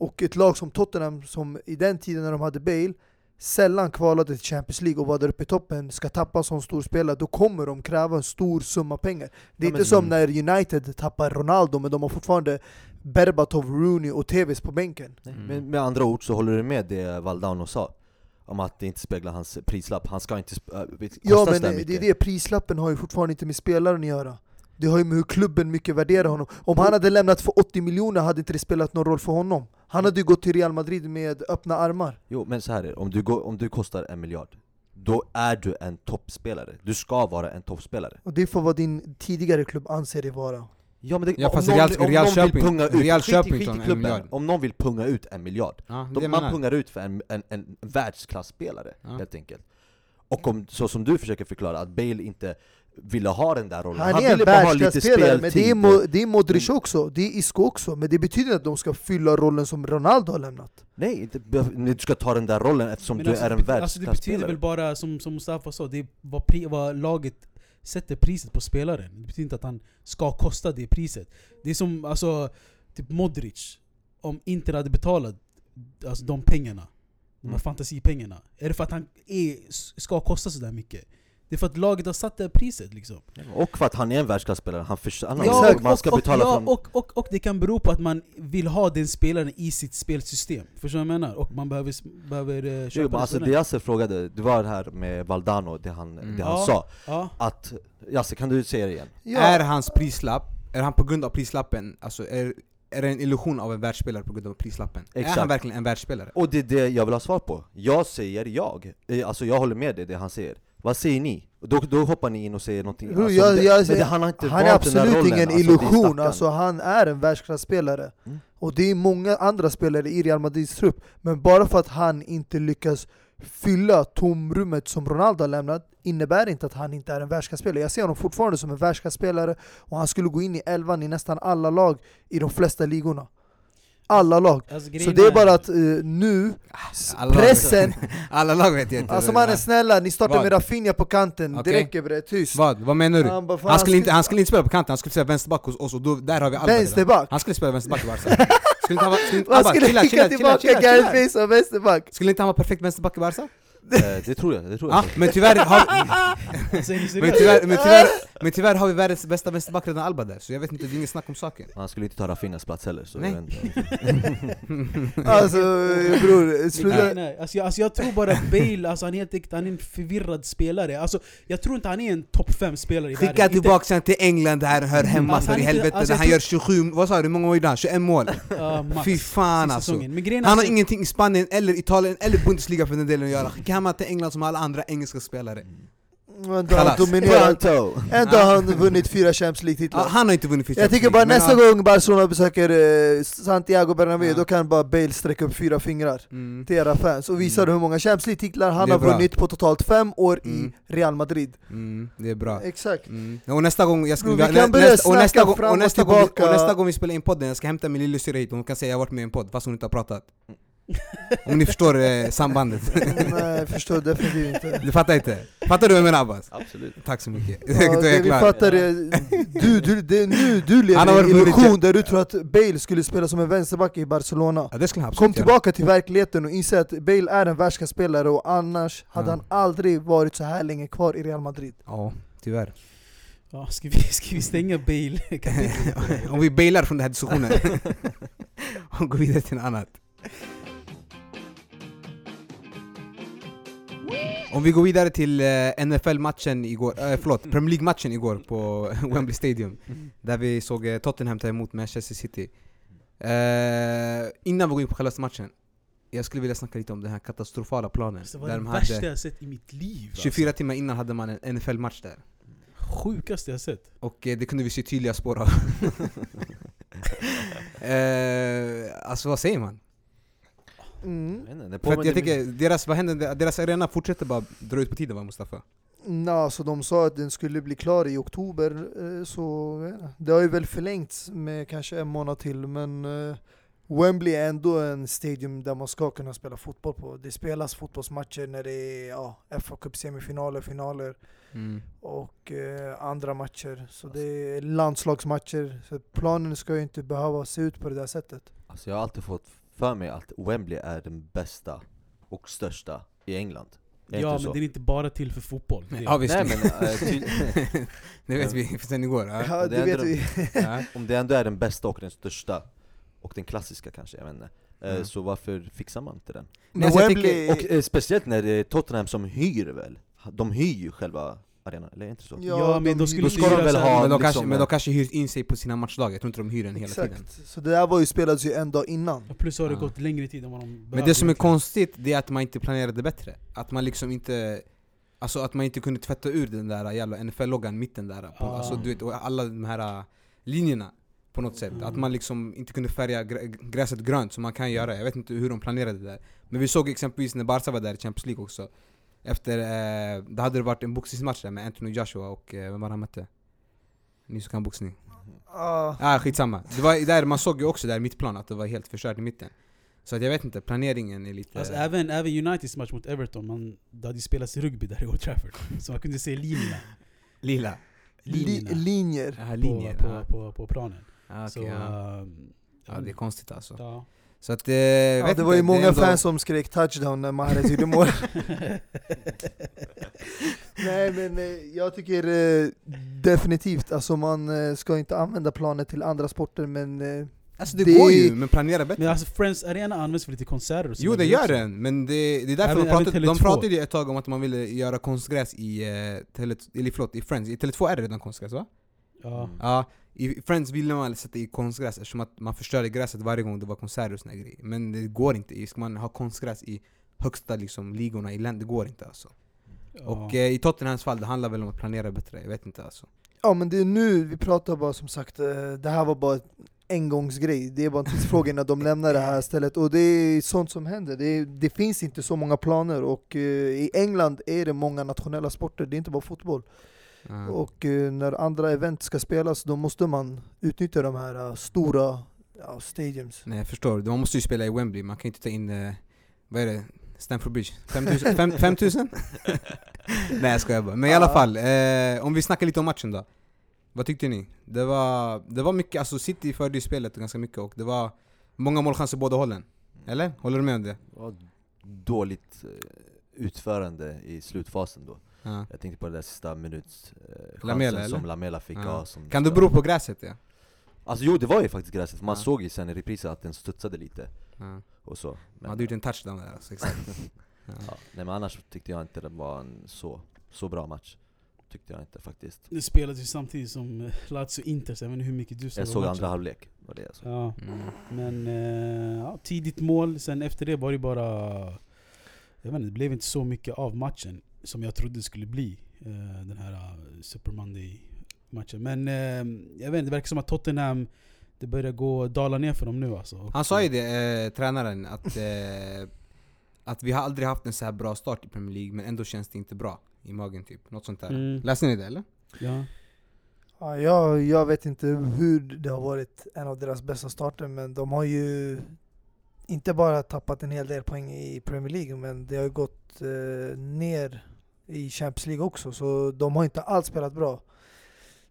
och ett lag som Tottenham, som i den tiden när de hade Bale sällan kvalade till Champions League och var där uppe i toppen, ska tappa som stor spelare, då kommer de kräva en stor summa pengar. Det är inte som när United tappar Ronaldo, men de har fortfarande Berbatov, Rooney och Tevez på bänken. Men med andra ord så håller du med det Valdano sa om att det inte speglar hans prislapp. Han ska inte men det är det, prislappen har ju fortfarande inte med spelaren att göra. Det har ju med hur klubben mycket värderar honom. Om han hade lämnat för 80 miljoner hade inte det spelat någon roll för honom. Han hade ju gått till Real Madrid med öppna armar. Jo, men så här är det. Om du kostar 1 miljard, då är du en toppspelare. Du ska vara en toppspelare. Och det får vara din tidigare klubb anser dig vara. Ja, men det, ja, fast om någon vill punga ut 1 miljard. Ja, man pungar ut för en världsklassspelare, helt enkelt. Och om, så som du försöker förklara, att Bale inte ville ha den där rollen. Han ville bara ha lite speltid. Men det är Modric också, det är Isco också. Men det betyder att de ska fylla rollen som Ronaldo har lämnat. Nej, du ska ta den där rollen eftersom men du är en världsklassspelare. Alltså det betyder väl bara, som Mustafa sa, det var laget sätter priset på spelaren. Det betyder inte att han ska kosta det priset. Det är som typ Modric. Om Inter hade betalat de pengarna, de här fantasipengarna, är det för att han ska kosta så där mycket? Det är för att laget har satt det priset liksom. Och för att han är en världsklasspelare. Man ska betala för honom. Och det kan bero på att man vill ha den spelaren i sitt spelsystem. Förstår du vad jag menar? Och man behöver köpa den. Alltså det Jasse frågade, det var det här med Valdano, det han sa. Ja. Att, Jasse, kan du säga det igen? Ja. Är han på grund av prislappen, är det en illusion av en världsspelare på grund av prislappen? Exakt. Är han verkligen en världsspelare? Och det är det jag vill ha svar på. Jag håller med det han säger. Vad säger ni? Då hoppar ni in och säger någonting. Han är absolut ingen illusion. Han är en världsklassspelare. Och det är många andra spelare i Real Madrids trupp. Men bara för att han inte lyckas fylla tomrummet som Ronaldo har lämnat innebär inte att han inte är en världsklassspelare. Jag ser honom fortfarande som en världsklassspelare. Och han skulle gå in i 11 i nästan alla lag i de flesta ligorna. Alla lag. Så det är bara att nu pressen... alla lag vet jag inte. Man är snälla, ni startar med Rafinha på kanten. Okay. Det räcker bre, tyst. Vad menar du? Han skulle inte spela på kanten, han skulle spela vänsterback hos oss. Och då, där har vi alla vänsterback. Han skulle spela vänsterback i Barça. Skulle inte han vara perfekt vänsterback i Barça? Det tror jag. Men tyvärr har vi världens bästa vänsterback redan, Alba där. Så jag vet inte, det är ingen snack om saken. Han skulle inte ta Rafinhas plats heller så. Nej. Bror, sluta. Nej. Jag tror bara att Bale, han är en förvirrad spelare. Jag tror inte han är en topp 5 spelare i världen. Skicka tillbaka sen till England där hör hemma för i helvete. Han gör 27, vad sa du, många år där? 21 mål. Fy fan alltså. Han har ingenting i Spanien eller Italien eller Bundesliga för den delen att göra. Gammal till England som alla andra engelska spelare. Ändå har han vunnit 4 Champions League-titlar. Han har inte vunnit 4 Champions League. Jag tycker bara nästa gång Barcelona besöker Santiago Bernabéu, då kan bara Bale sträcka upp 4 fingrar till era fans och visar hur många Champions League-titlar han har vunnit på totalt 5 år i Real Madrid. Det är bra. Exakt. Och nästa gång vi spelar in podden, jag ska hämta min lilla syster hit och hon kan säga jag har varit med i en podd fast hon inte har pratat. Om ni förstår sambandet. Nej, jag förstår definitivt inte. Du fattar inte. Fattar du vad jag menar, Abbas? Absolut. Tack så mycket. Du lever i en illusion där du tror att Bale skulle spela som en vänsterback i Barcelona. Ja, det skulle han absolut. Kom tillbaka till verkligheten och inse att Bale är en världsklassspelare och annars hade han aldrig varit så här länge kvar i Real Madrid. Ja, tyvärr. Ja, ska vi stänga Bale? Om vi bailar från den här diskussionen och går vidare till något annat. Om vi går vidare till NFL-matchen igår, Premier League-matchen igår på Wembley Stadium, där vi såg Tottenham ta emot Manchester City. Innan vi går in på själva matchen, jag skulle vilja snacka lite om den här katastrofala planen. Det var det värsta jag sett i mitt liv. 24 timmar innan hade man en NFL-match där. Sjukaste jag sett. Och det kunde vi se tydliga spår av. Vad säger man? Mm. Jag tycker deras arena fortsätter bara dra ut på tiden, va, Mustafa? Ja, så de sa att den skulle bli klar i oktober, så det har ju väl förlängts med kanske en månad till, men Wembley är ändå en stadion där man ska kunna spela fotboll på. Det spelas fotbollsmatcher när det är FA Cup semifinaler, finaler och andra matcher. Så det är landslagsmatcher. Så planen ska ju inte behöva se ut på det där sättet. Alltså jag har alltid fått för mig att Wembley är den bästa och största i England. Ja, men så. Det är inte bara till för fotboll. Ja, visst. Nej, men, det vet vi sen igår. Ja, det vet vi. Om det ändå är den bästa och den största och den klassiska kanske, jag vet inte. Så varför fixar man inte den? Men Wembley... Och speciellt när det är Tottenham som hyr väl. De hyr ju själva arenan, eller inte så? Ja, men då ska de väl ha... Men de kanske hyr in sig på sina matchdagar. Jag tror inte de hyr den hela tiden. Så det där var ju spelats ju en dag innan. Och plus har det gått längre tid än vad de behöver. Men det som är konstigt, det är att man inte planerade bättre. Att man liksom inte... Alltså att man inte kunde tvätta ur den där jävla NFL-loggan mitten där. På, alltså du vet, och alla de här linjerna. På något sätt. Att man liksom inte kunde färga gräset grönt som man kan göra. Jag vet inte hur de planerade det där. Men vi såg exempelvis när Barça var där i Champions League också. Efter, det hade det varit en boxningsmatch där med Anthony Joshua och vem var han mötte? Ni som kan boxning. Skitsamma. Det var där, man såg ju också där i mittplan att det var helt förstört i mitten. Så att jag vet inte, planeringen är lite... Alltså, även Uniteds match mot Everton, det hade ju spelats rugby där i Old Trafford. Så man kunde se linjer på planen. Så, det är konstigt alltså. Ja. Så att, det var ju många fans som skrek touchdown när Mahrez gjorde mål. Nej, men jag tycker definitivt alltså man ska inte använda planer till andra sporter, men alltså det går ju, men planera bättre. Men alltså Friends Arena används för lite konserter. Jo, det gör den, men det är därför de pratade ju ett tag om att man ville göra konstgräs i Friends. I Tele2 är det redan konstgräs, va? Ja. I Friends ville man sätta i konstgräs eftersom att man förstörde gräset varje gång det var konserter och såna grejer. Men det går inte. Ska man ha konstgräs i högsta liksom, ligorna i länder, det går inte alltså. Ja. Och i Tottenhams fall, det handlar väl om att planera bättre. Jag vet inte alltså. Ja, men det är nu vi pratar bara som sagt. Det här var bara ett engångsgrej. Det är bara en tidsfråga när de lämnar det här stället. Och det är sånt som händer. Det finns inte så många planer. Och i England är det många nationella sporter. Det är inte bara fotboll. Mm. Och när andra event ska spelas, då måste man utnyttja de här stora stadiums. Nej, jag förstår. Man måste ju spela i Wembley. Man kan inte ta in, vad är det? Stamford Bridge. 5000? Nej, jag skojar bara. Men i alla fall, om vi snackar lite om matchen då. Vad tyckte ni? Det var mycket, alltså City förde spelet ganska mycket och det var många målchanser båda hållen. Eller? Håller du med om det? Ja, dåligt utförande i slutfasen då. Jag tänkte på den där sista minut chansen som Lamela fick. Som kan du bero på gräset? Ja? Alltså jo, det var ju faktiskt gräset. Man såg ju sen i reprisen att den studsade lite. Och så. Man hade gjort en touchdown där. Alltså, exakt. Nej, men annars tyckte jag inte det var en så bra match. Tyckte jag inte faktiskt. Det spelades ju samtidigt som Lazio Inter. Så jag vet inte hur mycket du såg. Jag såg andra halvlek. Var det alltså. Men tidigt mål. Sen efter det var det bara... Jag vet inte, det blev inte så mycket av matchen som jag trodde det skulle bli, den här Super Monday-matchen. Men jag vet inte, det verkar som att Tottenham, det börjar dala ner för dem nu. Alltså. Han sa ju det, tränaren, att vi har aldrig haft en så här bra start i Premier League, men ändå känns det inte bra i magen, typ. Något sånt där. Läste ni det, eller? Ja. Jag vet inte hur det har varit en av deras bästa starter, men de har ju... Inte bara tappat en hel del poäng i Premier League, men det har ju gått ner i Champions League också. Så de har inte alls spelat bra.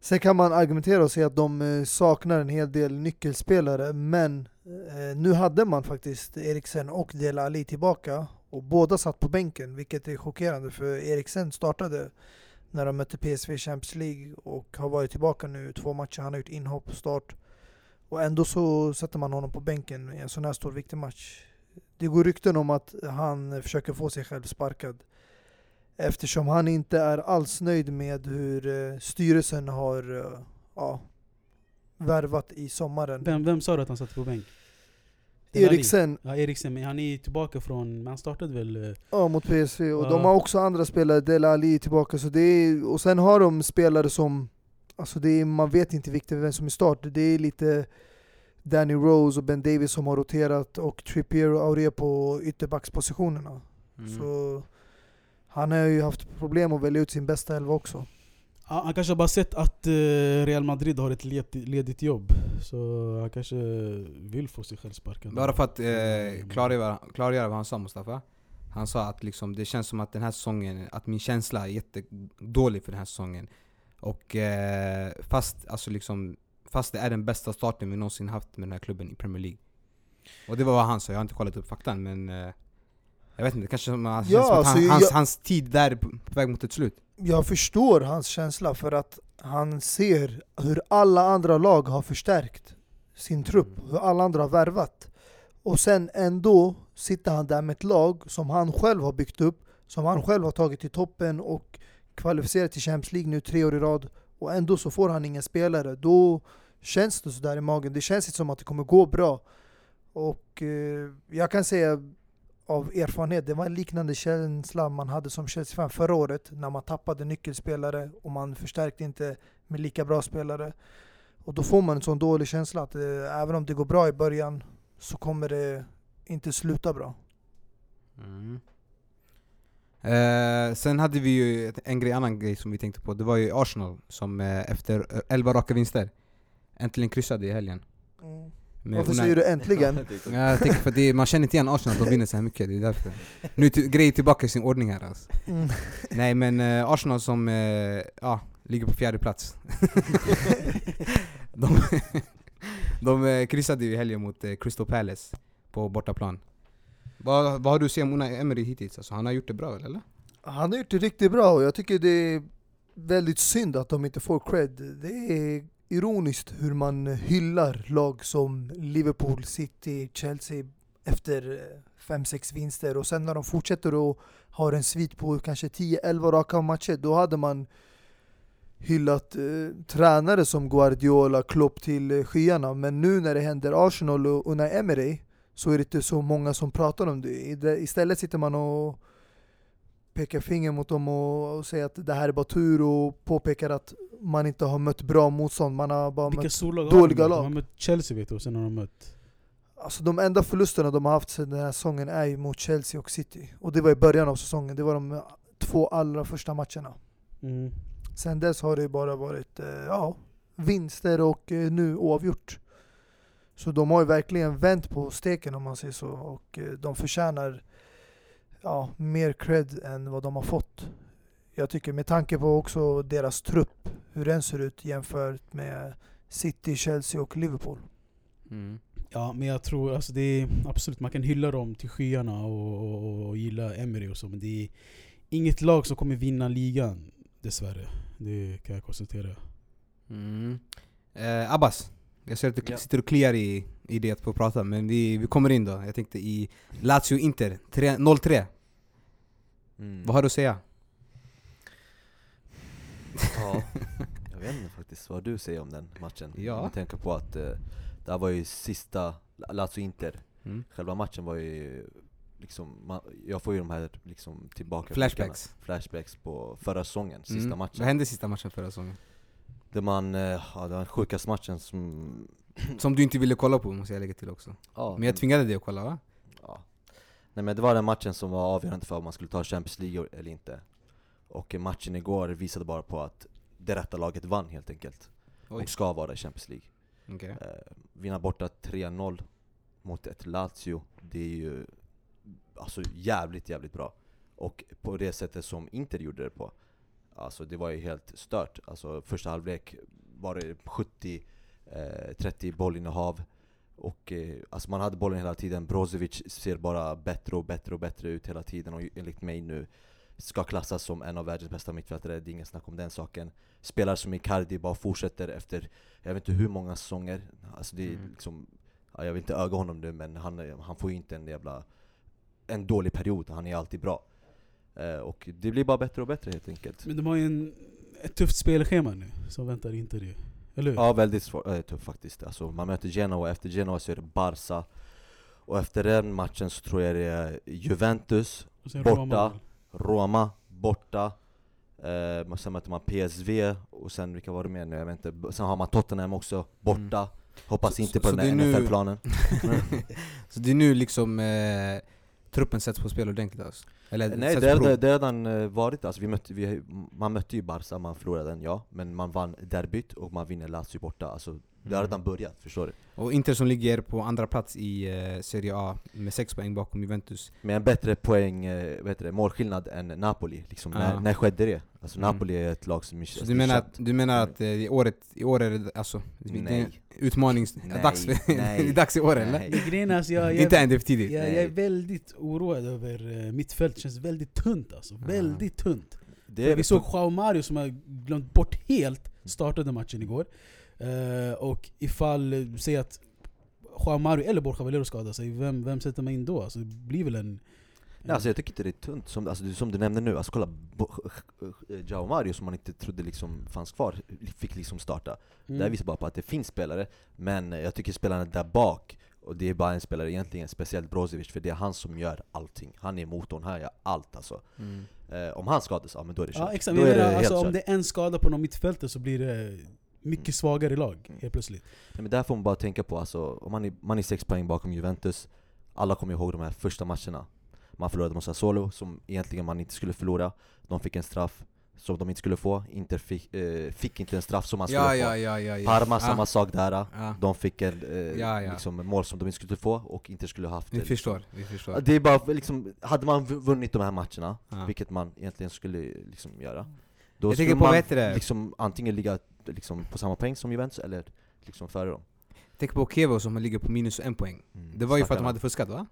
Sen kan man argumentera och säga att de saknar en hel del nyckelspelare. Men nu hade man faktiskt Eriksen och Dele Alli tillbaka. Och båda satt på bänken, vilket är chockerande. För Eriksen startade när de mötte PSV i Champions League och har varit tillbaka nu 2 matcher. Han har gjort inhopp, start. Och ändå så sätter man honom på bänken i en sån här stor viktig match. Det går rykten om att han försöker få sig själv sparkad. Eftersom han inte är alls nöjd med hur styrelsen har värvat i sommaren. Vem sa du att han satt på bänk? Eriksen. Ja, Eriksen, men han är tillbaka från... Han startade väl... Ja, mot PSV. Och de har också andra spelare. Dele Alli tillbaka. Så det är, och sen har de spelare som... Alltså man vet inte riktigt vem som är start. Det är lite Danny Rose och Ben Davis som har roterat och Trippier och Aurier på ytterbackspositionerna. Mm. Så han har ju haft problem att välja ut sin bästa elva också. Ah, han kanske har bara sett att Real Madrid har ett ledigt jobb. Så han kanske vill få sig själv sparkad. Bara för att klargöra vad han sa, Mustafa. Han sa att liksom, det känns som att den här säsongen, att min känsla är jättedålig för den här säsongen. Och fast det är den bästa starten vi någonsin haft med den här klubben i Premier League. Och det var vad han sa, jag har inte kollat upp faktan, men jag vet inte, kanske hans tid där är på väg mot ett slut. Jag förstår hans känsla för att han ser hur alla andra lag har förstärkt sin trupp, hur alla andra har värvat. Och sen ändå sitter han där med ett lag som han själv har byggt upp, som han själv har tagit till toppen och kvalificerat till Champions League nu 3 år i rad. Och ändå så får han ingen spelare. Då känns det så där i magen. Det känns inte som att det kommer gå bra. Och jag kan säga av erfarenhet, det var en liknande känsla man hade som Chelsea-fan förra året när man tappade nyckelspelare och man förstärkte inte med lika bra spelare. Och då får man en sån dålig känsla att även om det går bra i början så kommer det inte sluta bra. Mm. Sen hade vi ju en annan grej som vi tänkte på. Det var ju Arsenal som efter 11 raka vinster äntligen kryssade i helgen. Mm. Varför säger du äntligen? Jag tänker för man känner inte igen Arsenal att de vinner så här mycket. Det är därför. Nu grejer tillbaka i sin ordning här. Alltså. Mm. Nej, men Arsenal som ligger på 4:e plats. De kryssade ju i helgen mot Crystal Palace på bortaplan. Vad har du sett Mona Emery hittills? Alltså, han har gjort det bra, eller? Han har gjort det riktigt bra och jag tycker det är väldigt synd att de inte får cred. Det är ironiskt hur man hyllar lag som Liverpool, City, Chelsea efter 5-6 vinster. Och sen när de fortsätter och har en svit på kanske 10-11 raka matcher, då hade man hyllat tränare som Guardiola, Klopp till skyarna. Men nu när det händer Arsenal och Unai Emery så är det inte så många som pratar om det. Istället sitter man och pekar finger mot dem och säger att det här är bara tur och påpekar att man inte har mött bra motstånd. Man har bara mött dåliga lag. De har mött Chelsea, vet du, och sen har de mött... Alltså de enda förlusterna de har haft sedan den här säsongen är ju mot Chelsea och City. Och det var i början av säsongen. Det var de 2 allra första matcherna. Mm. Sen dess har det bara varit vinster och nu oavgjort. Så de har ju verkligen vänt på steken om man säger så. Och de förtjänar mer cred än vad de har fått. Jag tycker med tanke på också deras trupp, hur den ser ut jämfört med City, Chelsea och Liverpool. Mm. Ja, men jag tror alltså det är absolut, man kan hylla dem till skyarna och gilla Emery och så. Men det är inget lag som kommer vinna ligan, dessvärre. Det kan jag konstatera. Mm. Abbas. Jag ser att du sitter och kliar i det på att prata, men vi kommer in då. Jag tänkte i Lazio Inter 0-3. Mm. Vad har du att säga? Ja, jag vet inte faktiskt vad du säger om den matchen. Ja. Jag tänker på att det här var ju sista Lazio Inter. Mm. Själva matchen var ju liksom, jag får ju de här liksom tillbaka flashbacks på förra säsongen, sista matchen. Vad hände sista matchen förra säsongen? Den sjukaste matchen som du inte ville kolla på, måste jag lägga till också. Ja, men jag tvingade dig att kolla, va? Ja. Nej, men det var den matchen som var avgörande för om man skulle ta Champions League eller inte. Och matchen igår visade bara på att det rätta laget vann helt enkelt. Oj. Och ska vara i Champions League. Okay. Vinna borta 3-0 mot ett Lazio. Det är ju alltså jävligt, jävligt bra. Och på det sättet som Inter gjorde det på. Alltså det var ju helt stört. Alltså första halvlek var det 30 bollinnehav. Och alltså man hade bollen hela tiden. Brozovic ser bara bättre ut hela tiden. Och enligt mig nu ska klassas som en av världens bästa mittfältare. Det är ingen snack om den saken. Spelare som Icardi bara fortsätter efter jag vet inte hur många säsonger. Alltså det är liksom, jag vill inte öga honom nu, men han får ju inte en dålig period. Han är alltid bra. Och det blir bara bättre och bättre helt enkelt. Men de har ju ett tufft spelschema nu som väntar inte det, eller hur? Ja, väldigt tufft faktiskt. Alltså, man möter Genoa, efter Genoa så är det Barça. Och efter den matchen så tror jag det är Juventus borta, Roma borta. Sen möter man PSV och sen vilka var det mer nu? Jag vet inte. Sen har man Tottenham också borta. Hoppas inte på den här NFL-planen. Så det är nu liksom truppen sätts på spel ordentligt alltså. Eller, nej, det har redan varit alltså, man mötte ju Barça, man förlorade den, ja. Men man vann derbyt och man vinner Lazio borta. Alltså, det har redan börjat, förstår du. Och Inter som ligger på andra plats i Serie A med 6 poäng bakom Juventus. Med en bättre målskillnad än Napoli. Liksom, när skedde det? Alltså, Napoli är ett lag som... Så du menar att i år är det... Alltså, utmaningsdags i år, eller? Inte än det för tidigt. Jag är väldigt oroad över mitt fält. Känns väldigt tunt, alltså. Väldigt tunt. Vi såg João Mario, som har glömt bort helt, startade matchen igår. Och ifall vi säger att João Mario eller Borja Valero skadar sig, vem sätter man in då? Alltså, det blir väl en... Nej, alltså, jag tycker inte det är tunt. Som du nämnde nu, alltså, kolla, João Mario, som man inte trodde liksom fanns kvar, fick liksom starta. Det här visar bara på att det finns spelare, men jag tycker spelarna där bak, och det är bara en spelare egentligen, speciellt Brozovic, för det är han som gör allting. Han är motorn, han gör allt alltså. Om han skadas, men då är det kört. Ja, exakt. Alltså, om det är en skada på någon mittfältet så blir det... mycket svagare lag helt plötsligt. Nej, men där får man bara tänka på, alltså, om man är 6 poäng bakom Juventus. Alla kommer ihåg de här första matcherna. Man förlorade mot Sassuolo, som egentligen man inte skulle förlora. De fick en straff som de inte skulle få. Inter fick inte en straff som man skulle få. Parma samma sak där. De fick liksom, mål som de inte skulle få och inte skulle haft. Vi förstår. Det är bara, liksom, hade man vunnit de här matcherna, vilket man egentligen skulle liksom göra, då skulle man liksom, antingen ligga liksom på samma poäng som Juventus eller liksom före dem. Tänk på Kevo som ligger på -1 poäng. Det var ju för att de hade fuskat, va?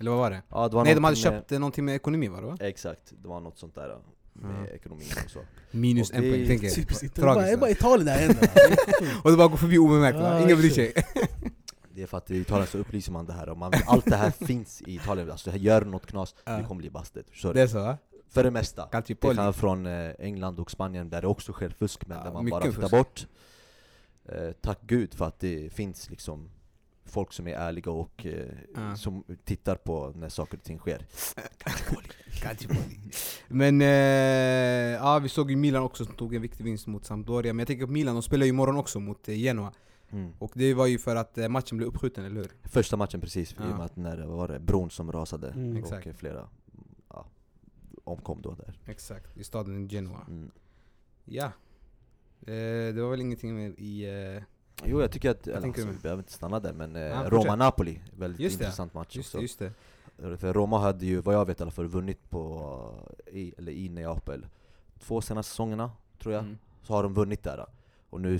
Eller vad var det? Ja, det var... Nej, de hade köpt någonting med ekonomi, va? Exakt, det var något sånt där med ekonomin och så. -1 poäng, tänker jag. Det är bara Italien där ändå. Och det bara går förbi obemärkt, ingen bryr sig. Det är för att i Italien så upplyser man det här. Och allt det här finns i Italien. Alltså, gör något knas, det kommer bli bastet. Det är så, va? För det mesta. Det kan från England och Spanien där det också sker fusk, men där man bara tar bort. Tack Gud för att det finns liksom folk som är ärliga och som tittar på när saker och ting sker. Men vi såg ju Milan också, som tog en viktig vinst mot Sampdoria. Men jag tänker på Milan, de spelar ju imorgon också mot Genoa. Och det var ju för att matchen blev uppskjuten, eller hur? Första matchen, precis. I och med att när det var bron som rasade och flera omkom då där. Exakt, i staden Genoa. Ja. Det var väl ingenting mer i... Jo, jag tycker att... vi behöver inte stanna där, men Roma-Napoli. Väldigt intressant match. Just det. För Roma hade ju, vad jag vet i alla fall, vunnit i Neapel. 2 senaste säsongerna, tror jag, så har de vunnit där. Och nu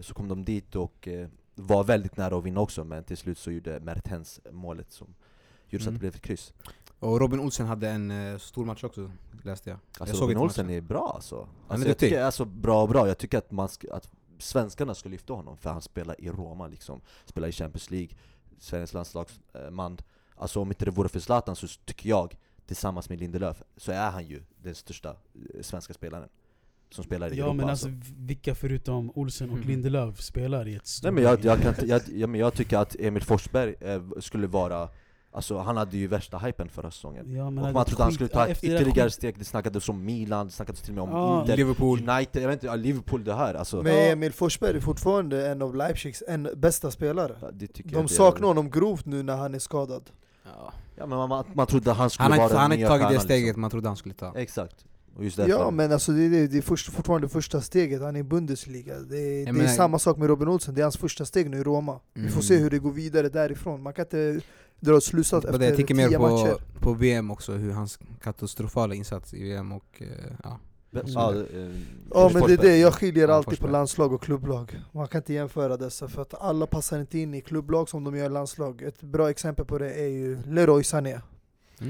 så kom de dit och var väldigt nära att vinna också, men till slut så gjorde Mertens målet som gjorde så att det blev ett kryss. Och Robin Olsen hade en stor match också, läste jag. Alltså, jag såg Robin Olsen är bra alltså. Jag tycker jag tycker att att svenskarna ska lyfta honom, för han spelar i Roma liksom, spelar i Champions League, Sveriges landslagsman. Alltså, om inte det vore för Zlatan så tycker jag, tillsammans med Lindelöf, så är han ju den största svenska spelaren som spelar i Europa. Ja, men alltså vilka förutom Olsen och Lindelöf spelar i ett stort... Nej, men jag tycker att Emil Forsberg skulle vara... Alltså, han hade ju värsta hypen förra säsongen. Ja, och man trodde han skulle ta ytterligare steg. Det snackades om Milan, det snackades till och med om Inter, Liverpool, United, jag vet inte, Liverpool det här. Alltså. Men Emil Forsberg är fortfarande en av Leipzigs bästa spelare. Ja, de saknar honom grovt nu när han är skadad. Ja, men man trodde han skulle vara... Han har inte tagit det steget liksom. Man trodde han skulle ta. Exakt. Ja, men alltså, det är fortfarande första steget. Han är i Bundesliga. Det är samma sak med Robin Olsen. Det är hans första steg nu i Roma. Vi får se hur det går vidare därifrån. Man kan inte... Det har slutat efter 10 matcher. Jag tänker mer på VM också, hur hans katastrofala insats i VM och... men det är det. Jag skiljer alltid på landslag och klubblag. Man kan inte jämföra dessa, för att alla passar inte in i klubblag som de gör i landslag. Ett bra exempel på det är ju Leroy Sané,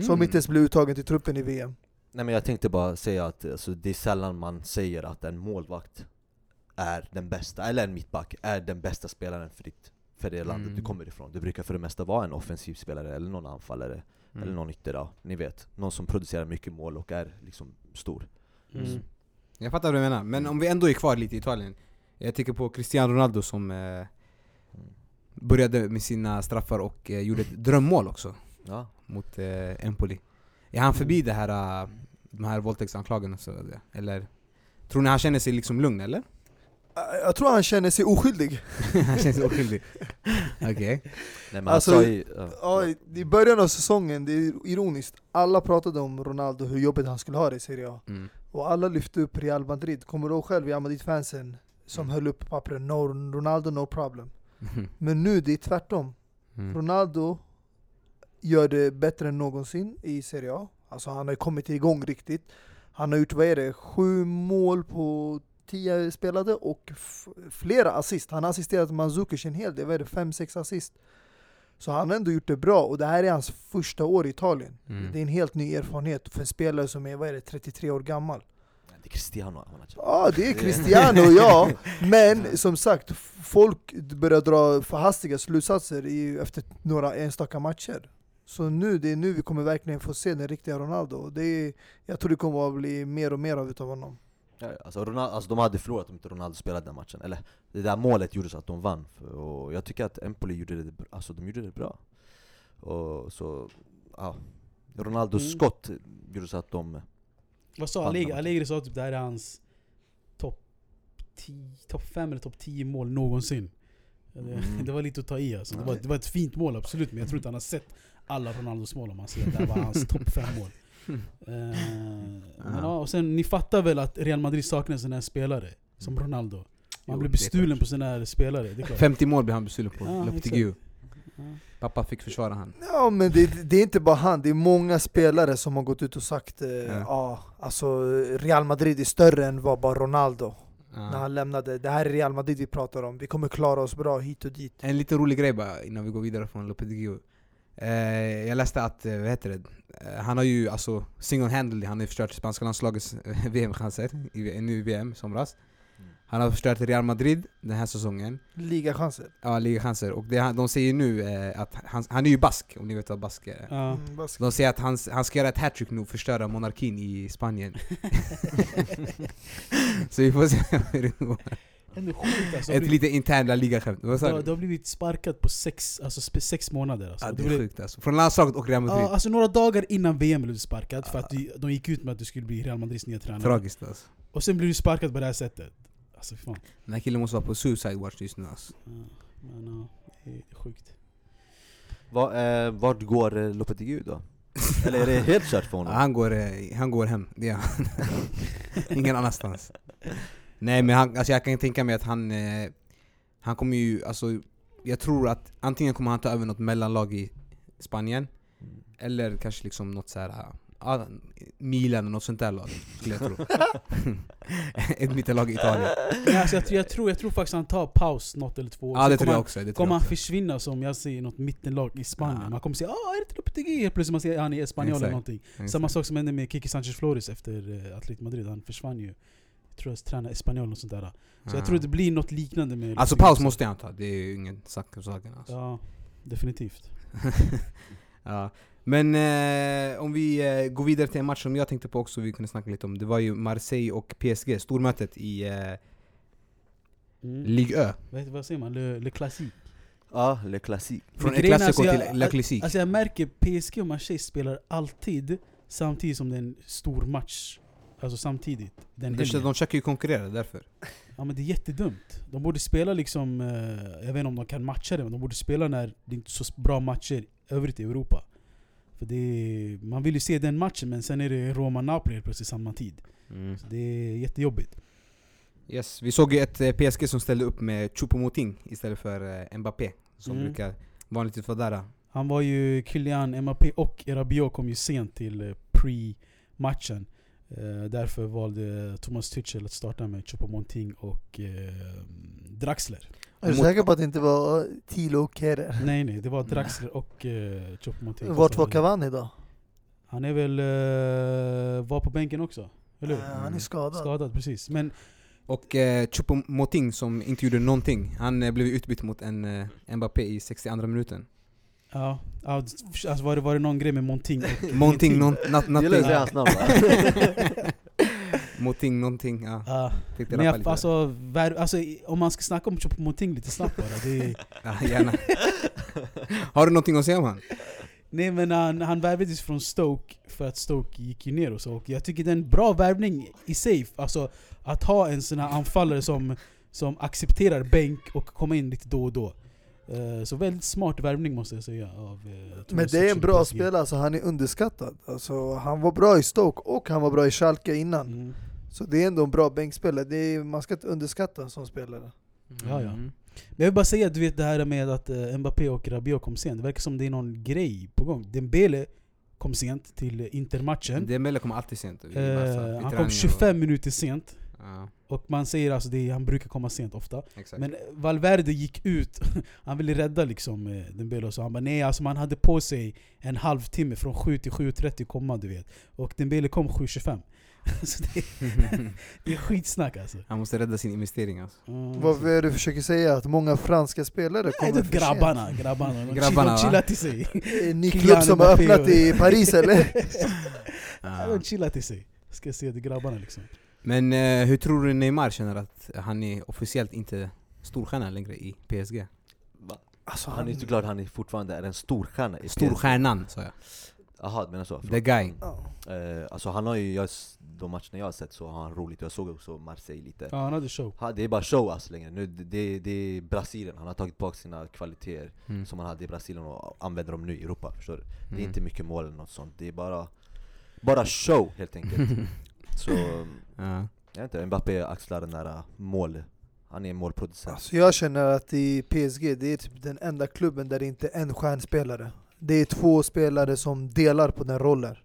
som inte ens blev uttagen till truppen i VM. Nej, men jag tänkte bara säga att alltså, det är sällan man säger att en målvakt är den bästa, eller en mittback är den bästa spelaren för det landet du kommer ifrån. Det brukar för det mesta vara en offensiv spelare eller någon anfallare eller någon ytter, ni vet, någon som producerar mycket mål och är liksom stor. Jag fattar vad du menar, men om vi ändå är kvar lite i Italien. Jag tänker på Cristiano Ronaldo som började med sina straffar och gjorde ett drömmål också mot Empoli. Är han förbi det här, de här våldtäktsanklagelserna, eller tror ni han känner sig liksom lugn, eller? Jag tror han känner sig oskyldig. Han känner sig oskyldig. Okej. Okay. Alltså, i början av säsongen, det är ironiskt. Alla pratade om Ronaldo, hur jobbigt han skulle ha det i Serie A. Mm. Och alla lyfte upp Real Madrid. Kommer du själv i Real Madrid-fansen som höll upp pappren? No, Ronaldo, no problem. Mm. Men nu det är tvärtom. Mm. Ronaldo gör det bättre än någonsin i Serie A. Alltså han har kommit igång riktigt. Han har gjort, 7 mål på 10 spelade och flera assist. Han har assisterat Mandzukic en hel del. 5-6 assist. Så han har ändå gjort det bra. Och det här är hans första år i Italien. Mm. Det är en helt ny erfarenhet för en spelare som är 33 år gammal. Det är Cristiano. Ja, det är Cristiano, ja. Men som sagt, folk börjar dra för hastiga slutsatser efter några enstaka matcher. Så nu, det är nu vi kommer verkligen få se den riktiga Ronaldo. Jag tror det kommer att bli mer och mer av honom. Ja, alltså de hade förlorat om inte Ronaldo spelade den matchen. Eller det där målet gjorde så att de vann. Och jag tycker att Empoli gjorde det bra. Och så, ja. Ronaldos skott gjorde så att de... Vad sa Allegri? Sa typ det här är hans topp 5 eller topp 10 mål någonsin. Det var lite att ta i. Alltså. Det var ett fint mål, absolut. Men jag tror inte han har sett alla Ronaldos mål om man ser att det här var hans topp 5 mål. Ja, och sen ni fattar väl att Real Madrid saknar sådana här spelare som Ronaldo. Man blir bestulen på sådana här spelare, det är klart. 50 mål blir han bestulen på, Lopetegui. Pappa fick försvara han. Ja, men det är inte bara han. Det är många spelare som har gått ut och sagt alltså Real Madrid är större än vad bara Ronaldo. När han lämnade. Det här är Real Madrid vi pratar om. Vi kommer klara oss bra hit och dit. En lite rolig grej bara innan vi går vidare från Lopetegui. Jag läste att han har ju alltså single-handedly, han har förstört spanska landslagets VM-chanser i VM somras. Han har förstört Real Madrid den här säsongen. Ligachanser. Ja, ligachanser. Och de säger nu att han är ju bask, om ni vet vad bask är. Ja. De säger att han ska göra ett hattrick nu och förstöra monarkin i Spanien. Så vi får se hur det går. Alltså, ett lite interna ligaskämt. Det har blivit sparkat på 6 månader. Alltså. Ja, det är sjukt. Alltså. Från landslaget och Real Madrid. Ja, alltså, några dagar innan VM blev du sparkad för att de gick ut med att du skulle bli Real Madrids nya tränare. Tragiskt alltså. Och sen blev du sparkad på det här sättet. Alltså, fan. Den här killen måste vara på suicide watch just nu. Alltså. Men, det är sjukt. Vart går Lopetegui då? Eller är det helt kört för honom? Han går hem. Ja. Ingen annanstans. Nej, men alltså jag kan tänka mig att han kommer ju, alltså jag tror att antingen kommer han ta över något mellanlag i Spanien eller kanske liksom något så här Milan eller något sånt där lag skulle jag tro. Ett mittellag i Italien. Ja, alltså jag tror faktiskt han tar paus något eller 2 år. Ja, det tror jag också. Kommer han försvinna som jag säger något mittenlag i Spanien. Ja. Man kommer säga, är det Lopetegui? Plus man säger han är spanjol eller någonting. Exakt. Samma sak som hände med Kiki Sanchez Flores efter Atletico Madrid, han försvann ju. Tror jag tränar Espanyol och sånt där. Så jag tror det blir något liknande med... Alltså paus måste jag ta. Det är ju ingen sak om saken. Alltså. Ja, definitivt. Ja. Men om vi går vidare till en match som jag tänkte på också vi kunde snacka lite om. Det var ju Marseille och PSG. Stormötet i Ligue 1. Vad säger man? Le Classique. Ja, Le Classique. Från Le Classico till Le Classique. Alltså jag märker PSG och Marseille spelar alltid samtidigt som det är en stor match. Alltså samtidigt. De försöker ju konkurrera därför. Ja, men det är jättedumt. De borde spela liksom... jag vet inte om de kan matcha det, men de borde spela när det inte är så bra matcher övrigt i Europa. För det är, man vill ju se den matchen, men sen är det Roma-Napoli precis samma tid. Så det är jättejobbigt. Yes, vi såg ju ett PSG som ställde upp med Choupo-Moting istället för Mbappé. Som brukar vanligtvis vara där. Han var ju Kylian, Mbappé och Rabiot kom ju sent till pre-matchen. Därför valde Thomas Tuchel att starta med Choupo-Moting och Draxler. Jag är säker på att det inte var Thilo och Kerr. Nej, det var Draxler och Choupo-Moting. Vart var Cavani då? Han är väl var på bänken också, eller hur? Han är skadad precis. Men och Choupo-Moting som inte gjorde någonting. Han blev utbytt mot en Mbappé i 62:a minuten. Ja, alltså var det någon grej med Moting? Moting, Moting, någonting, ja. Men alltså, om man ska snacka om Moting lite snabbt bara. Ja, gärna. Har du någonting att säga om han? Nej, men han värvades från Stoke för att Stoke gick ju ner och så. Och jag tycker det är en bra värvning i sig. Alltså, att ha en sån här anfallare som som accepterar bänk och kommer in lite då och då. Så väldigt smart värvning måste jag säga av men det är en bra spelare, så han är underskattad. Alltså, han var bra i Stoke och han var bra i Schalke innan. Mm. Så det är ändå en bra bänkspelare. Det är, man ska inte underskatta som spelare. Mm. Ja. Men jag vill bara säga att du vet det här med att Mbappé och Rabiot kom sent. Det verkar som det är någon grej på gång. Dembele kom sent till Intermatchen. Dembele kom alltid sent. Han kom 25 minuter sent. Ja. Och man säger alltså det, han brukar komma sent ofta. Exakt. Men Valverde gick ut. Han ville rädda liksom Dembele, så han bara nej, alltså man hade på sig en halvtimme från 7 till 7:30 komma du vet. Och Dembele kom 7:25. Alltså det är skitsnack alltså. Han måste rädda sin investering alltså. Vad är det du försöker säga? Att många franska spelare kommer för sent? Grabbarna chillar till sig. Ny klubb som har öppnat i Paris eller? De chillar till sig. Ska se det grabbarna liksom. Men hur tror du Neymar känner att han är officiellt inte storstjärna längre i PSG? Alltså han är inte glad, han är fortfarande är en storstjärna i PSG. Storstjärnan sa jag. Jaha, men alltså the guy. Alltså han har ju de matcherna jag har sett så har han roligt. Jag såg också Marseille lite. Ja, han hade show. Det är bara show alltså längre. Nu det är Brasilien. Han har tagit bak sina kvaliteter som han hade i Brasilien och använder dem nu i Europa, förstår du? Det är inte mycket mål eller något sånt. Det är bara show helt enkelt. Så jag vet inte, Mbappé axlar den där mål. Han är målproducent. Alltså jag känner att i PSG det är typ den enda klubben där det inte är en stjärnspelare. Det är två spelare som delar på den rollen.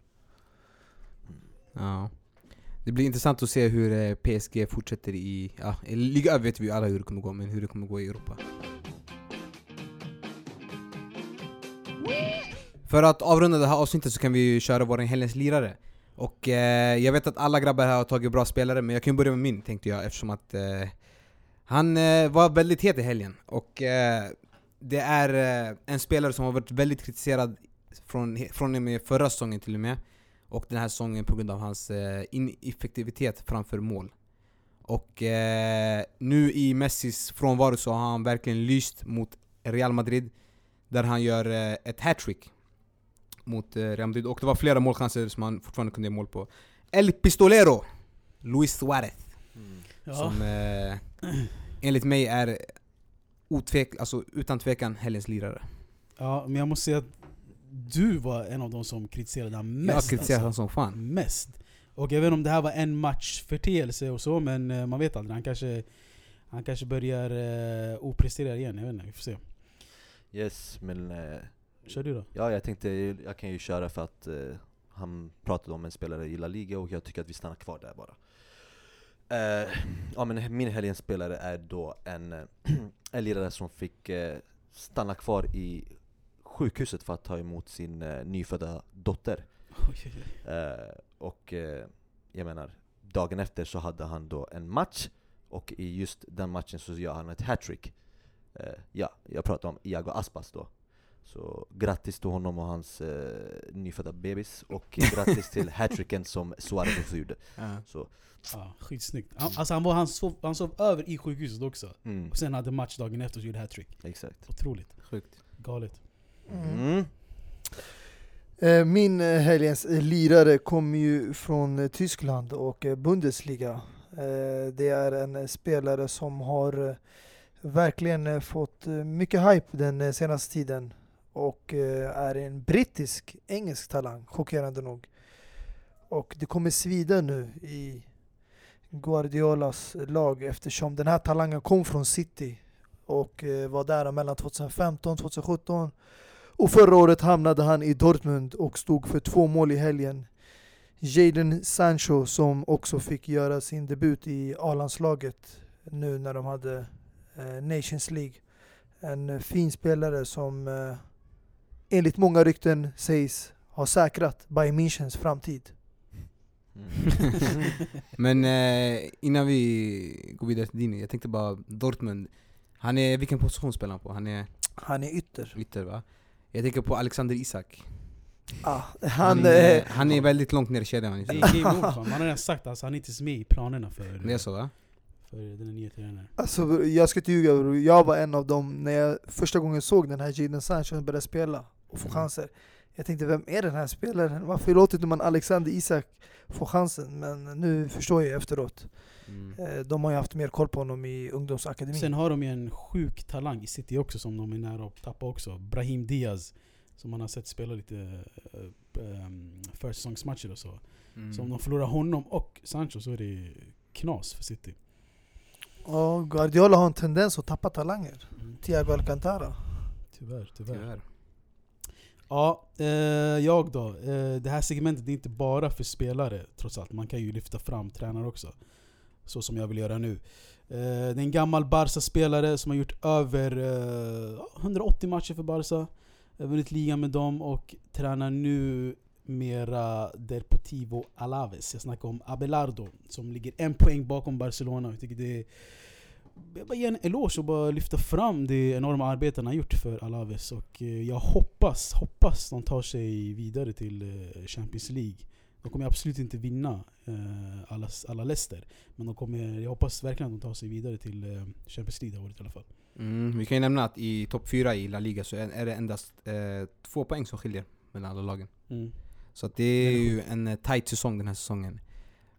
Ja. Det blir intressant att se hur PSG fortsätter i ligan vet vi alla hur det kommer gå, men hur det kommer gå i Europa. För att avrunda det här avsnittet så kan vi ju köra vår helgens lirare. Och jag vet att alla grabbar här har tagit bra spelare, men jag kan börja med min tänkte jag eftersom att han var väldigt het i helgen. Och det är en spelare som har varit väldigt kritiserad från och med förra säsongen till och med. Och den här säsongen på grund av hans ineffektivitet framför mål. Och nu i Messis frånvaro så har han verkligen lyst mot Real Madrid. Där han gör ett hattrick mot Real Madrid. Och det var flera målchanser som han fortfarande kunde mål på. El Pistolero, Luis Suarez. Ja. Som enligt mig är... alltså utan tvekan helgens lirare. Ja, men jag måste säga att du var en av de som kritiserade han mest. Jag kritiserade alltså. Han som fan. Mest. Och jag vet inte om det här var en matchförteelse och så, men man vet aldrig. Han kanske börjar oprestera igen, jag vet inte, vi får se. Yes, men... kör du då? Ja, jag tänkte, jag kan ju köra för att han pratade om en spelare i La Liga och jag tycker att vi stannar kvar där bara. Ja, men min helgens spelare är då en lirare som fick stanna kvar i sjukhuset för att ta emot sin nyfödda dotter. Och jag menar, dagen efter så hade han då en match och i just den matchen så gör han ett hattrick. Ja, jag pratar om Iago Aspas då. Så grattis till honom och hans nyfödda bebis och grattis till hattricken som Suarez också gjorde. Så. Ja, skitsnyggt. Alltså han sov över i sjukhuset också. Och sen hade matchdagen efter så gjorde hattrick. Exakt. Otroligt. Sjukt. Galet. Min helgens lirare kommer ju från Tyskland och Bundesliga. Det är en spelare som har verkligen fått mycket hype den senaste tiden. Och är en brittisk-engelsk talang, chockerande nog. Och det kommer svida nu i Guardiolas lag eftersom den här talangen kom från City och var där mellan 2015-2017. Och förra året hamnade han i Dortmund och stod för 2 mål i helgen. Jadon Sancho som också fick göra sin debut i A-landslaget nu när de hade Nations League. En fin spelare som... enligt många rykten sägs ha säkrat Bayern Münchens framtid. Men innan vi går vidare till din, jag tänkte bara Dortmund. Han är, vilken position spelar han på? Han är ytter. Ytter, va? Jag tänker på Alexander Isak. Ah, han är väldigt långt ner i kedjan. Man har redan sagt att alltså, han är inte med i planerna för... Det är så, va? Alltså, jag ska inte ljuga. Jag var en av dem när jag första gången såg den här Jadon Sancho började spela och få chanser. Jag tänkte, vem är den här spelaren? Varför låter inte man Alexander Isak få chansen? Men nu förstår jag efteråt. Mm. De har ju haft mer koll på honom i ungdomsakademin. Sen har de ju en sjuk talang i City också som de är nära att tappa också. Brahim Diaz, som man har sett spela lite försäsongsmatcher och så. Mm. Så om de förlorar honom och Sancho så är det knas för City. Ja, Guardiola har en tendens att tappa talanger. Mm. Thiago Alcantara. Tyvärr. Ja, jag då. Det här segmentet är inte bara för spelare trots allt. Man kan ju lyfta fram tränare också. Så som jag vill göra nu. Det är en gammal Barça-spelare som har gjort över 180 matcher för Barça. Vunnit ligan med dem och tränar nu mera Deportivo Alaves. Jag snackar om Abelardo som ligger en poäng bakom Barcelona. Jag tycker det är... Jag bara ger en eloge och bara lyfta fram det enorma arbetet han har gjort för Alaves. Och jag hoppas de tar sig vidare till Champions League. De kommer absolut inte vinna alla Leicester. Men jag hoppas verkligen att de tar sig vidare till Champions League det året i alla fall. Mm, vi kan ju nämna att i topp 4 i La Liga så är det endast 2 poäng som skiljer mellan alla lagen. Mm. Så att det är ju en tight säsong den här säsongen.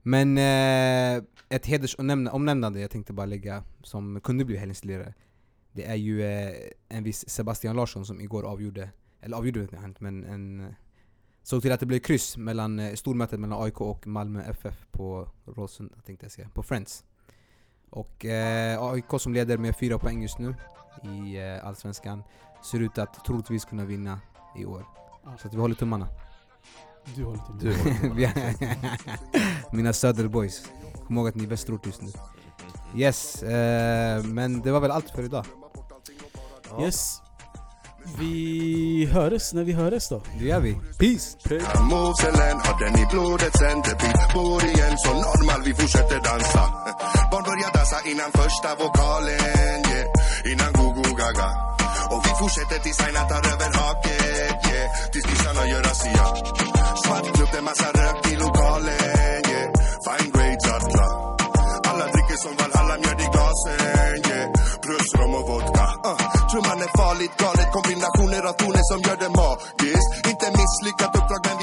Men ett omnämnande jag tänkte bara lägga som kunde bli helgens lirare. Det är ju en viss Sebastian Larsson som igår såg till att det blev kryss mellan stormötet mellan AIK och Malmö FF på Råsund, på Friends. Och AIK som leder med 4 poäng just nu i Allsvenskan ser ut att troligtvis kunna vinna i år. Så att vi håller tummarna. Du håller tummarna. Mina Söderboys. Kom ihåg att ni är bäst just nu. Yes, men det var väl allt för idag. Ja. Yes. Vi hörs när vi hörs då. Det gör vi. Peace. Trumman är farligt galet, kombinationer av toner som gör det magiskt. Inte misslyckat uppdrag